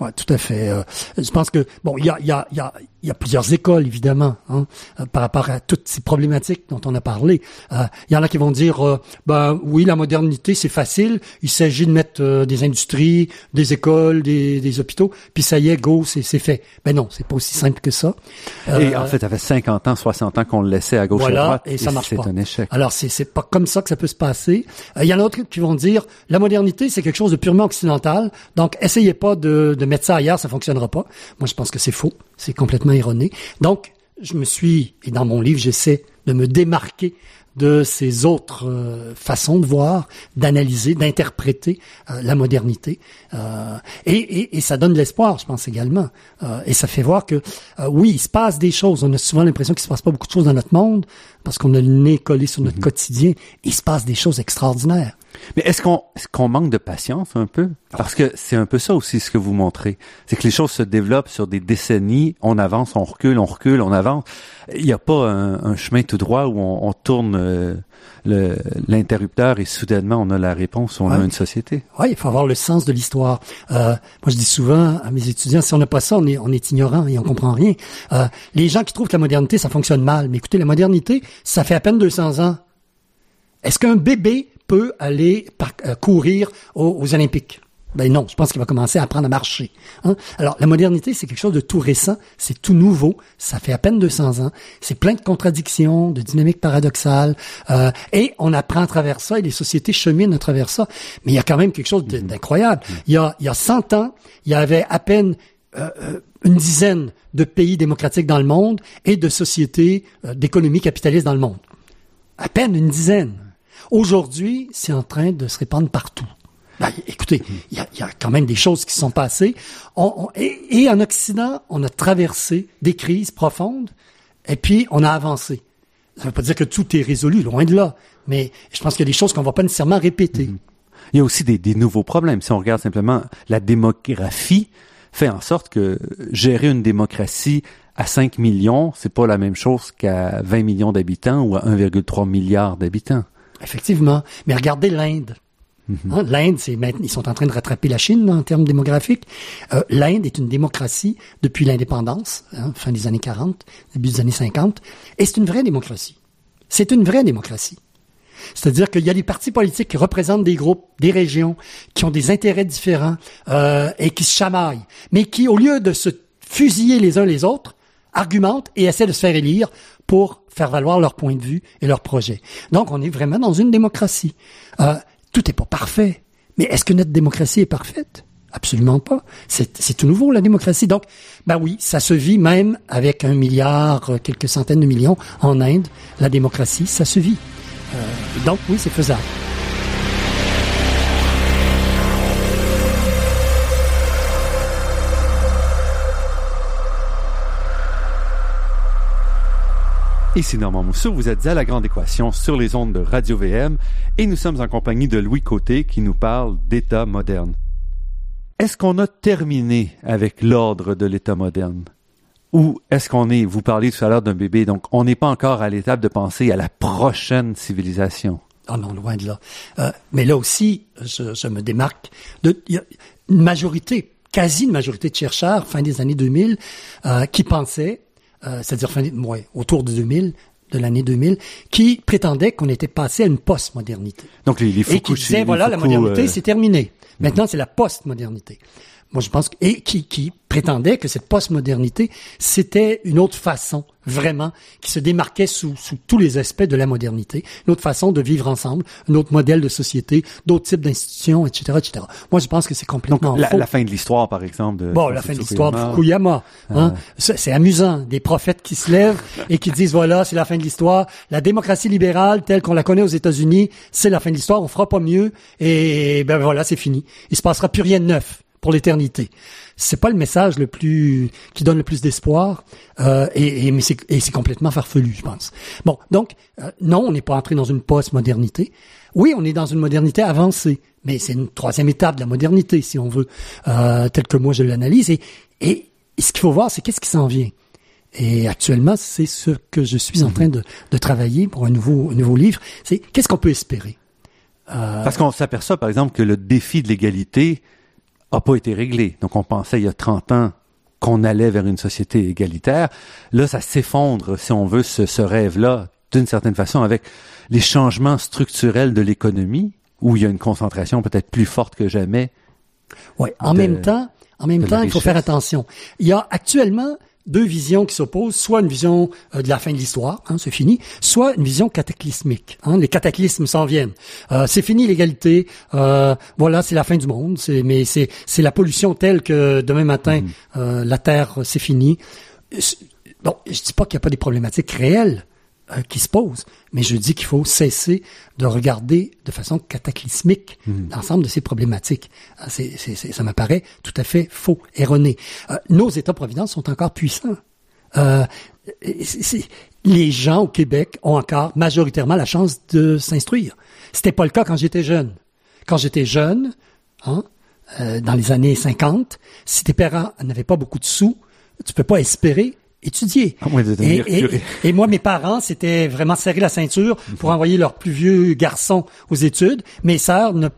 Ouais, tout à fait. Euh, je pense que bon, il y a, il y a, il y a, il y a plusieurs écoles évidemment hein, euh, par rapport à toutes ces problématiques dont on a parlé. Il euh, y en a qui vont dire, euh, ben oui, la modernité c'est facile. Il s'agit de mettre euh, des industries, des écoles, des, des hôpitaux, puis ça y est, go, c'est, c'est fait. Ben non, c'est pas aussi simple que ça. Euh, et en fait, ça fait cinquante ans, soixante ans qu'on le laissait à gauche voilà, et à droite, et ça marche pas. C'est un échec. Alors c'est, c'est pas comme ça que ça peut se passer. Il euh, y en a d'autres qui vont dire, la modernité c'est quelque chose de purement occidental, donc essayez pas de, de mettre ça ailleurs, ça fonctionnera pas. Moi, je pense que c'est faux. C'est complètement erroné. Donc, je me suis, et dans mon livre, j'essaie de me démarquer de ces autres euh, façons de voir, d'analyser, d'interpréter euh, la modernité. Euh, et, et, et ça donne de l'espoir, je pense, également. Euh, et ça fait voir que, euh, oui, il se passe des choses. On a souvent l'impression qu'il se passe pas beaucoup de choses dans notre monde, parce qu'on a le nez collé sur notre mmh. quotidien. Il se passe des choses extraordinaires. Mais est-ce qu'on, est-ce qu'on manque de patience un peu? Parce que c'est un peu ça aussi ce que vous montrez. C'est que les choses se développent sur des décennies, on avance, on recule, on recule, on avance. Il n'y a pas un, un chemin tout droit où on, on tourne euh, le, l'interrupteur et soudainement on a la réponse, on ouais. a une société. Oui, il faut avoir le sens de l'histoire. Euh, moi je dis souvent à mes étudiants, si on n'a pas ça, on est, on est ignorant et on comprend rien. Euh, les gens qui trouvent que la modernité, ça fonctionne mal. Mais écoutez, la modernité, ça fait à peine deux cents ans. Est-ce qu'un bébé peut aller par, euh, courir aux, aux Olympiques? Ben non, je pense qu'il va commencer à apprendre à marcher. Hein? Alors, la modernité, c'est quelque chose de tout récent, c'est tout nouveau, ça fait à peine deux cents ans, c'est plein de contradictions, de dynamiques paradoxales, euh, et on apprend à travers ça, et les sociétés cheminent à travers ça. Mais il y a quand même quelque chose d'incroyable. Il y a, il y a cent ans, il y avait à peine euh, une dizaine de pays démocratiques dans le monde et de sociétés euh, d'économie capitaliste dans le monde. À peine une dizaine. Aujourd'hui, c'est en train de se répandre partout. Ben, écoutez, il y, y a quand même des choses qui sont passées. On, on, et, et en Occident, on a traversé des crises profondes et puis on a avancé. Ça ne veut pas dire que tout est résolu, loin de là. Mais je pense qu'il y a des choses qu'on ne va pas nécessairement répéter. Il y a aussi des, des nouveaux problèmes. Si on regarde simplement la démographie, fait en sorte que gérer une démocratie à cinq millions, c'est pas la même chose qu'à vingt millions d'habitants ou à un virgule trois milliard d'habitants. Effectivement. Mais regardez l'Inde. Mm-hmm. Hein, L'Inde, c'est maintenant, ils sont en train de rattraper la Chine en termes démographiques. Euh, L'Inde est une démocratie depuis l'indépendance, hein, fin des années quarante, début des années cinquante. Et c'est une vraie démocratie. C'est une vraie démocratie. C'est-à-dire qu'il y a des partis politiques qui représentent des groupes, des régions, qui ont des intérêts différents euh, et qui se chamaillent, mais qui, au lieu de se fusiller les uns les autres, argumentent et essaient de se faire élire pour faire valoir leur point de vue et leur projet. Donc, on est vraiment dans une démocratie. Euh, tout n'est pas parfait. Mais est-ce que notre démocratie est parfaite? Absolument pas. C'est, c'est tout nouveau, la démocratie. Donc, ben oui, ça se vit même avec un milliard, quelques centaines de millions en Inde. La démocratie, ça se vit. Euh, donc, oui, c'est faisable. Ici Normand Mousseau, vous êtes à La Grande Équation sur les ondes de Radio-V M et nous sommes en compagnie de Louis Côté qui nous parle d'État moderne. Est-ce qu'on a terminé avec l'ordre de l'État moderne? Ou est-ce qu'on est, vous parliez tout à l'heure d'un bébé, donc on n'est pas encore à l'étape de penser à la prochaine civilisation. Oh non, loin de là. Euh, mais là aussi, je, je me démarque. De, y a une majorité, quasi une majorité de chercheurs, fin des années deux mille, euh, qui pensaient, euh, c'est-à-dire fin, ouais, autour de deux mille, de l'année deux mille, qui prétendaient qu'on était passé à une post-modernité. Donc les, les Foucault, et qui disaient, voilà, Foucault, la modernité, euh... c'est terminé. Maintenant, mmh. c'est la post-modernité. Moi, je pense, et qui, qui prétendait que cette postmodernité, c'était une autre façon, vraiment, qui se démarquait sous, sous tous les aspects de la modernité, une autre façon de vivre ensemble, un autre modèle de société, d'autres types d'institutions, et cetera, et cetera. Moi, je pense que c'est complètement Donc, la, faux. La fin de l'histoire, par exemple. De, bon, la fin de l'histoire de Fukuyama. Hein, ah. c'est, c'est amusant, des prophètes qui se lèvent et qui disent, voilà, c'est la fin de l'histoire. La démocratie libérale, telle qu'on la connaît aux États-Unis, c'est la fin de l'histoire, on fera pas mieux, et ben voilà, c'est fini. Il se passera plus rien de neuf. Pour l'éternité. C'est pas le message le plus qui donne le plus d'espoir, euh, et, et, mais c'est, et c'est complètement farfelu, je pense. Bon, donc euh, non, on n'est pas entré dans une post-modernité. Oui, on est dans une modernité avancée, mais c'est une troisième étape de la modernité, si on veut, euh, tel que moi je l'analyse. Et, et, et ce qu'il faut voir, c'est qu'est-ce qui s'en vient. Et actuellement, c'est ce que je suis en train de, de travailler pour un nouveau, un nouveau livre. C'est qu'est-ce qu'on peut espérer. Euh, Parce qu'on s'aperçoit, par exemple, que le défi de l'égalité a pas été réglé. Donc, on pensait il y a trente ans qu'on allait vers une société égalitaire. Là, ça s'effondre, si on veut, ce, ce rêve-là, d'une certaine façon, avec les changements structurels de l'économie, où il y a une concentration peut-être plus forte que jamais. Oui. En de, même temps, en même temps, il faut faire attention. Il y a actuellement deux visions qui s'opposent, soit une vision euh, de la fin de l'histoire, hein, c'est fini, soit une vision cataclysmique. Hein, les cataclysmes s'en viennent. Euh, c'est fini l'égalité. Euh, voilà, c'est la fin du monde. C'est, mais c'est, c'est la pollution telle que demain matin, mmh. euh, la Terre, c'est fini. Bon, je dis pas qu'il n'y a pas des problématiques réelles euh, qui se posent, mais je dis qu'il faut cesser de regarder de façon cataclysmique mmh. l'ensemble de ces problématiques. C'est, c'est, c'est, ça m'apparaît tout à fait faux, erroné. Euh, nos États-providence sont encore puissants. Euh, c'est, c'est, les gens au Québec ont encore majoritairement la chance de s'instruire. C'était pas le cas quand j'étais jeune. Quand j'étais jeune, hein, euh, dans les années cinquante, si tes parents n'avaient pas beaucoup de sous, tu peux pas espérer étudier. Ah, moi, et, et, et moi, mes parents s'étaient vraiment serré la ceinture pour envoyer leur plus vieux garçon aux études. Mes sœurs, ne,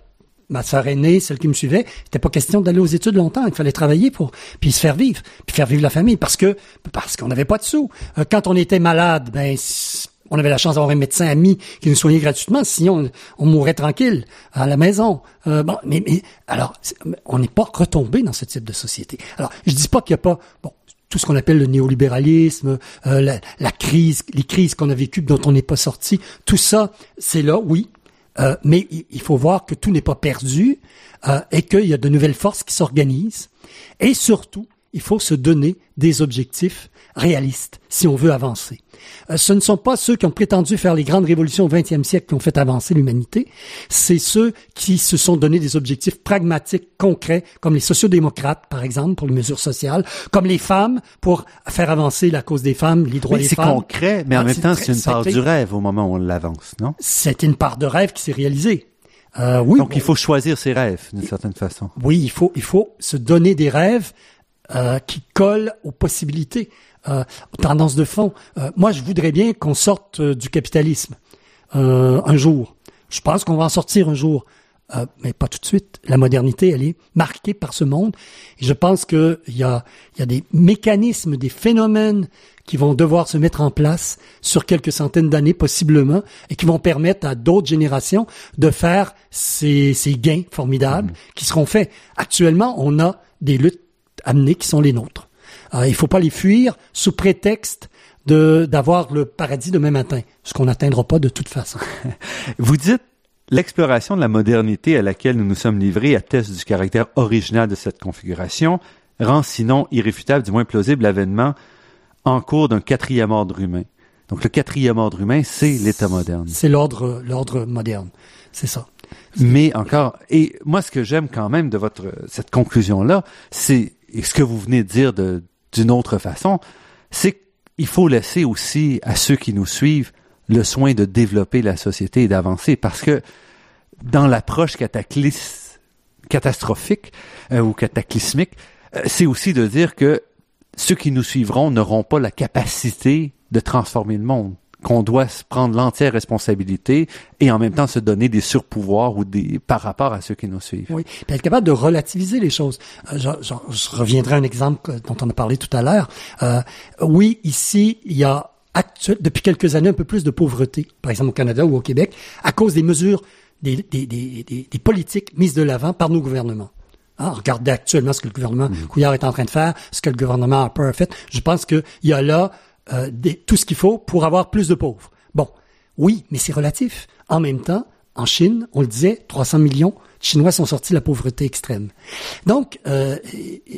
ma sœur aînée, celle qui me suivait, c'était pas question d'aller aux études longtemps. Il fallait travailler pour puis se faire vivre, puis faire vivre la famille, parce que parce qu'on n'avait pas de sous. Quand on était malade, ben on avait la chance d'avoir un médecin ami qui nous soignait gratuitement. Sinon, on, on mourait tranquille à la maison. Euh, bon, mais, mais alors, on n'est pas retombé dans ce type de société. Alors, je dis pas qu'il n'y a pas bon. Tout ce qu'on appelle le néolibéralisme, euh, la, la crise, les crises qu'on a vécues dont on n'est pas sorti, tout ça, c'est là, oui. Euh, mais il faut voir que tout n'est pas perdu euh, et qu'il y a de nouvelles forces qui s'organisent. Et surtout, il faut se donner des objectifs réalistes si on veut avancer. Euh, ce ne sont pas ceux qui ont prétendu faire les grandes révolutions au vingtième siècle qui ont fait avancer l'humanité. C'est ceux qui se sont donné des objectifs pragmatiques, concrets, comme les sociodémocrates, par exemple, pour les mesures sociales, comme les femmes, pour faire avancer la cause des femmes, les droits oui, des femmes. C'est concret, mais en même temps, c'est une part du rêve au moment où on l'avance, non? C'est une part de rêve qui s'est réalisée. Euh, oui. Donc, bon, il faut choisir ses rêves, d'une certaine façon. Oui, il faut, il faut se donner des rêves Euh, qui colle aux possibilités, euh, aux tendances de fond. Euh, moi, je voudrais bien qu'on sorte euh, du capitalisme euh, un jour. Je pense qu'on va en sortir un jour, euh, mais pas tout de suite. La modernité, elle est marquée par ce monde. Et je pense qu'il y a, y a des mécanismes, des phénomènes qui vont devoir se mettre en place sur quelques centaines d'années, possiblement, et qui vont permettre à d'autres générations de faire ces, ces gains formidables mmh. qui seront faits. Actuellement, on a des luttes amenés qui sont les nôtres. Euh, il ne faut pas les fuir sous prétexte de, d'avoir le paradis demain matin, ce qu'on n'atteindra pas de toute façon. Vous dites, l'exploration de la modernité à laquelle nous nous sommes livrés atteste du caractère original de cette configuration, rend sinon irréfutable, du moins plausible, l'avènement en cours d'un quatrième ordre humain. Donc le quatrième ordre humain, c'est l'État moderne. C'est l'ordre, l'ordre moderne, c'est ça. Mais encore, et moi ce que j'aime quand même de votre cette conclusion-là, c'est et ce que vous venez de dire de, d'une autre façon, c'est qu'il faut laisser aussi à ceux qui nous suivent le soin de développer la société et d'avancer, parce que dans l'approche cataclysmique, catastrophique euh, ou cataclysmique, euh, c'est aussi de dire que ceux qui nous suivront n'auront pas la capacité de transformer le monde, qu'on doit prendre l'entière responsabilité et en même temps se donner des surpouvoirs ou des par rapport à ceux qui nous suivent. Oui, puis être capable de relativiser les choses. Euh, je, je, je reviendrai à un exemple dont on a parlé tout à l'heure. Euh, oui, ici, il y a actu- depuis quelques années un peu plus de pauvreté, par exemple au Canada ou au Québec, à cause des mesures, des, des, des, des, des politiques mises de l'avant par nos gouvernements. Ah, regardez actuellement ce que le gouvernement mmh. Couillard est en train de faire, ce que le gouvernement Harper a fait. Je pense qu'il y a là euh, des, tout ce qu'il faut pour avoir plus de pauvres. Bon, oui, mais c'est relatif. En même temps, en Chine, on le disait, trois cents millions de Chinois sont sortis de la pauvreté extrême. Donc, euh,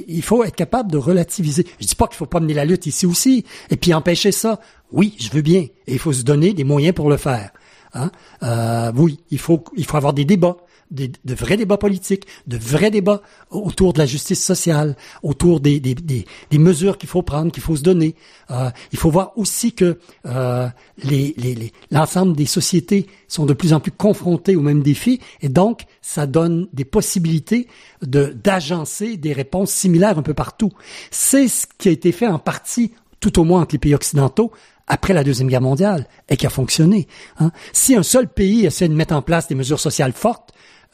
il faut être capable de relativiser. Je dis pas qu'il faut pas mener la lutte ici aussi, et puis empêcher ça. Oui, je veux bien. Et il faut se donner des moyens pour le faire. Hein? Euh, oui, il faut, il faut avoir des débats. Des, de vrais débats politiques, de vrais débats autour de la justice sociale, autour des, des, des, des mesures qu'il faut prendre, qu'il faut se donner. Euh, il faut voir aussi que euh, les, les, les, l'ensemble des sociétés sont de plus en plus confrontées aux mêmes défis et donc ça donne des possibilités de, d'agencer des réponses similaires un peu partout. C'est ce qui a été fait en partie, tout au moins entre les pays occidentaux, après la Deuxième Guerre mondiale et qui a fonctionné. Hein. Si un seul pays essaie de mettre en place des mesures sociales fortes,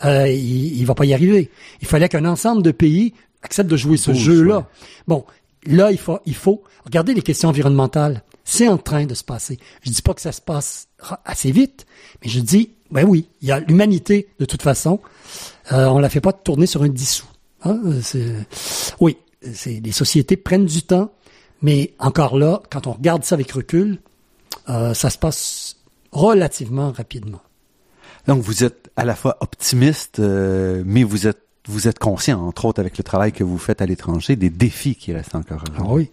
Euh, il, il va pas y arriver. Il fallait qu'un ensemble de pays acceptent de jouer ce Bouge, jeu-là. Ouais. Bon, là, il faut, il faut regarder les questions environnementales. C'est en train de se passer. Je dis pas que ça se passe assez vite, mais je dis, ben oui, il y a l'humanité de toute façon. Euh, on la fait pas tourner sur un dissous. Hein? C'est, oui, c'est, les sociétés prennent du temps, mais encore là, quand on regarde ça avec recul, euh, ça se passe relativement rapidement. Donc, vous êtes à la fois optimiste, euh, mais vous êtes vous êtes conscient, entre autres, avec le travail que vous faites à l'étranger, des défis qui restent encore à relever. Oui,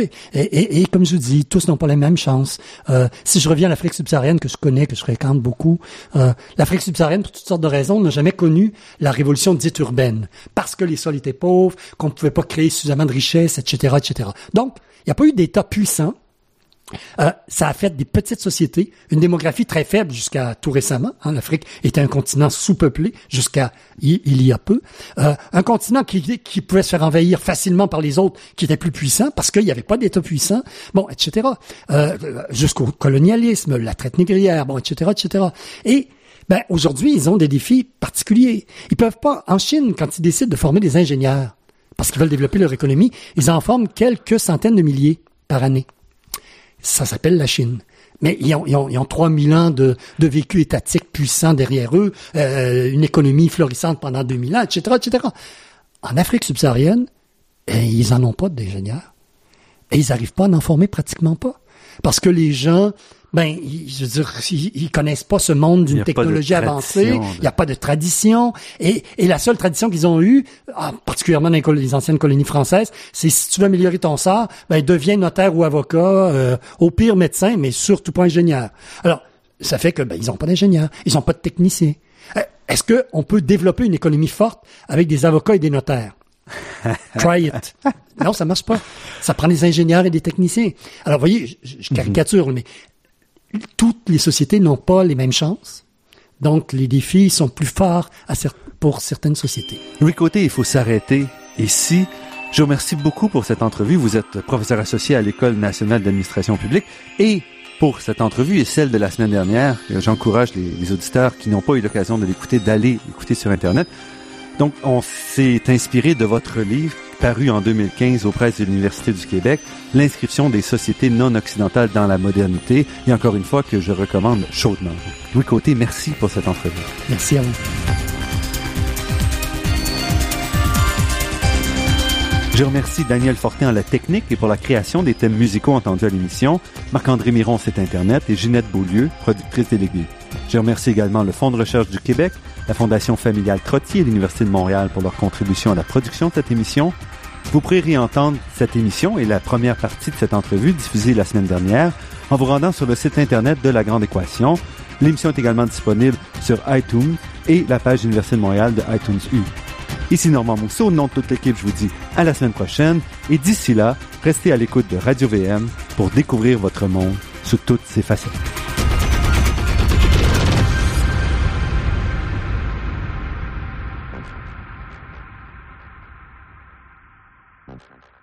oui. Et, et, et comme je dis, tous n'ont pas les mêmes chances. Euh, si je reviens à l'Afrique subsaharienne, que je connais, que je fréquente beaucoup, euh, l'Afrique subsaharienne, pour toutes sortes de raisons, n'a jamais connu la révolution dite urbaine, parce que les sols étaient pauvres, qu'on ne pouvait pas créer suffisamment de richesses, et cetera, et cetera. Donc, il n'y a pas eu d'État puissant. Euh, ça a fait des petites sociétés, une démographie très faible jusqu'à tout récemment. Hein, l'Afrique était un continent sous-peuplé jusqu'à il, il y a peu. Euh, un continent qui, qui pouvait se faire envahir facilement par les autres qui étaient plus puissants parce qu'il n'y avait pas d'État puissant, bon, et cetera. Euh, jusqu'au colonialisme, la traite négrière, bon, et cetera, et cetera. Et ben aujourd'hui, ils ont des défis particuliers. Ils peuvent pas, en Chine, quand ils décident de former des ingénieurs parce qu'ils veulent développer leur économie, ils en forment quelques centaines de milliers par année. Ça s'appelle la Chine. Mais ils ont, ils ont, ils ont trois mille ans de, de vécu étatique puissant derrière eux, euh, une économie florissante pendant deux mille ans, et cetera, et cetera. En Afrique subsaharienne, eh, ils n'en ont pas d'ingénieurs. Et ils n'arrivent pas à en former pratiquement pas. Parce que les gens, ben, ils, je veux dire, ils, ils connaissent pas ce monde d'une technologie avancée. Il n'y a pas de tradition. Et, et la seule tradition qu'ils ont eue, particulièrement dans les anciennes colonies françaises, c'est si tu veux améliorer ton sort, ben, deviens notaire ou avocat, euh, au pire médecin, mais surtout pas ingénieur. Alors, ça fait que, ben, ils n'ont pas d'ingénieurs. Ils n'ont pas de techniciens. Est-ce que on peut développer une économie forte avec des avocats et des notaires? Try it. Non, ça marche pas. Ça prend des ingénieurs et des techniciens. Alors, voyez, je, je caricature, mm-hmm. mais toutes les sociétés n'ont pas les mêmes chances. Donc, les défis sont plus forts à cer- pour certaines sociétés. Louis Côté, il faut s'arrêter ici. Je vous remercie beaucoup pour cette entrevue. Vous êtes professeur associé à l'École nationale d'administration publique et pour cette entrevue et celle de la semaine dernière, j'encourage les, les auditeurs qui n'ont pas eu l'occasion de l'écouter, d'aller écouter sur Internet. Donc, on s'est inspiré de votre livre paru en deux mille quinze aux Presses de l'Université du Québec, L'inscription des sociétés non-occidentales dans la modernité, et encore une fois que je recommande chaudement. Louis Côté, merci pour cette entrevue. Merci à vous. Je remercie Daniel Fortin à la technique et pour la création des thèmes musicaux entendus à l'émission, Marc-André Miron, site Internet, et Ginette Beaulieu, productrice déléguée. Je remercie également le Fonds de recherche du Québec, la Fondation familiale Trottier et l'Université de Montréal pour leur contribution à la production de cette émission. Vous pourrez réentendre cette émission et la première partie de cette entrevue diffusée la semaine dernière en vous rendant sur le site Internet de La Grande Équation. L'émission est également disponible sur iTunes et la page de l'Université de Montréal de iTunes U. Ici Normand Mousseau, au nom de toute l'équipe, je vous dis à la semaine prochaine et d'ici là, restez à l'écoute de Radio-V M pour découvrir votre monde sous toutes ses facettes. Thank you.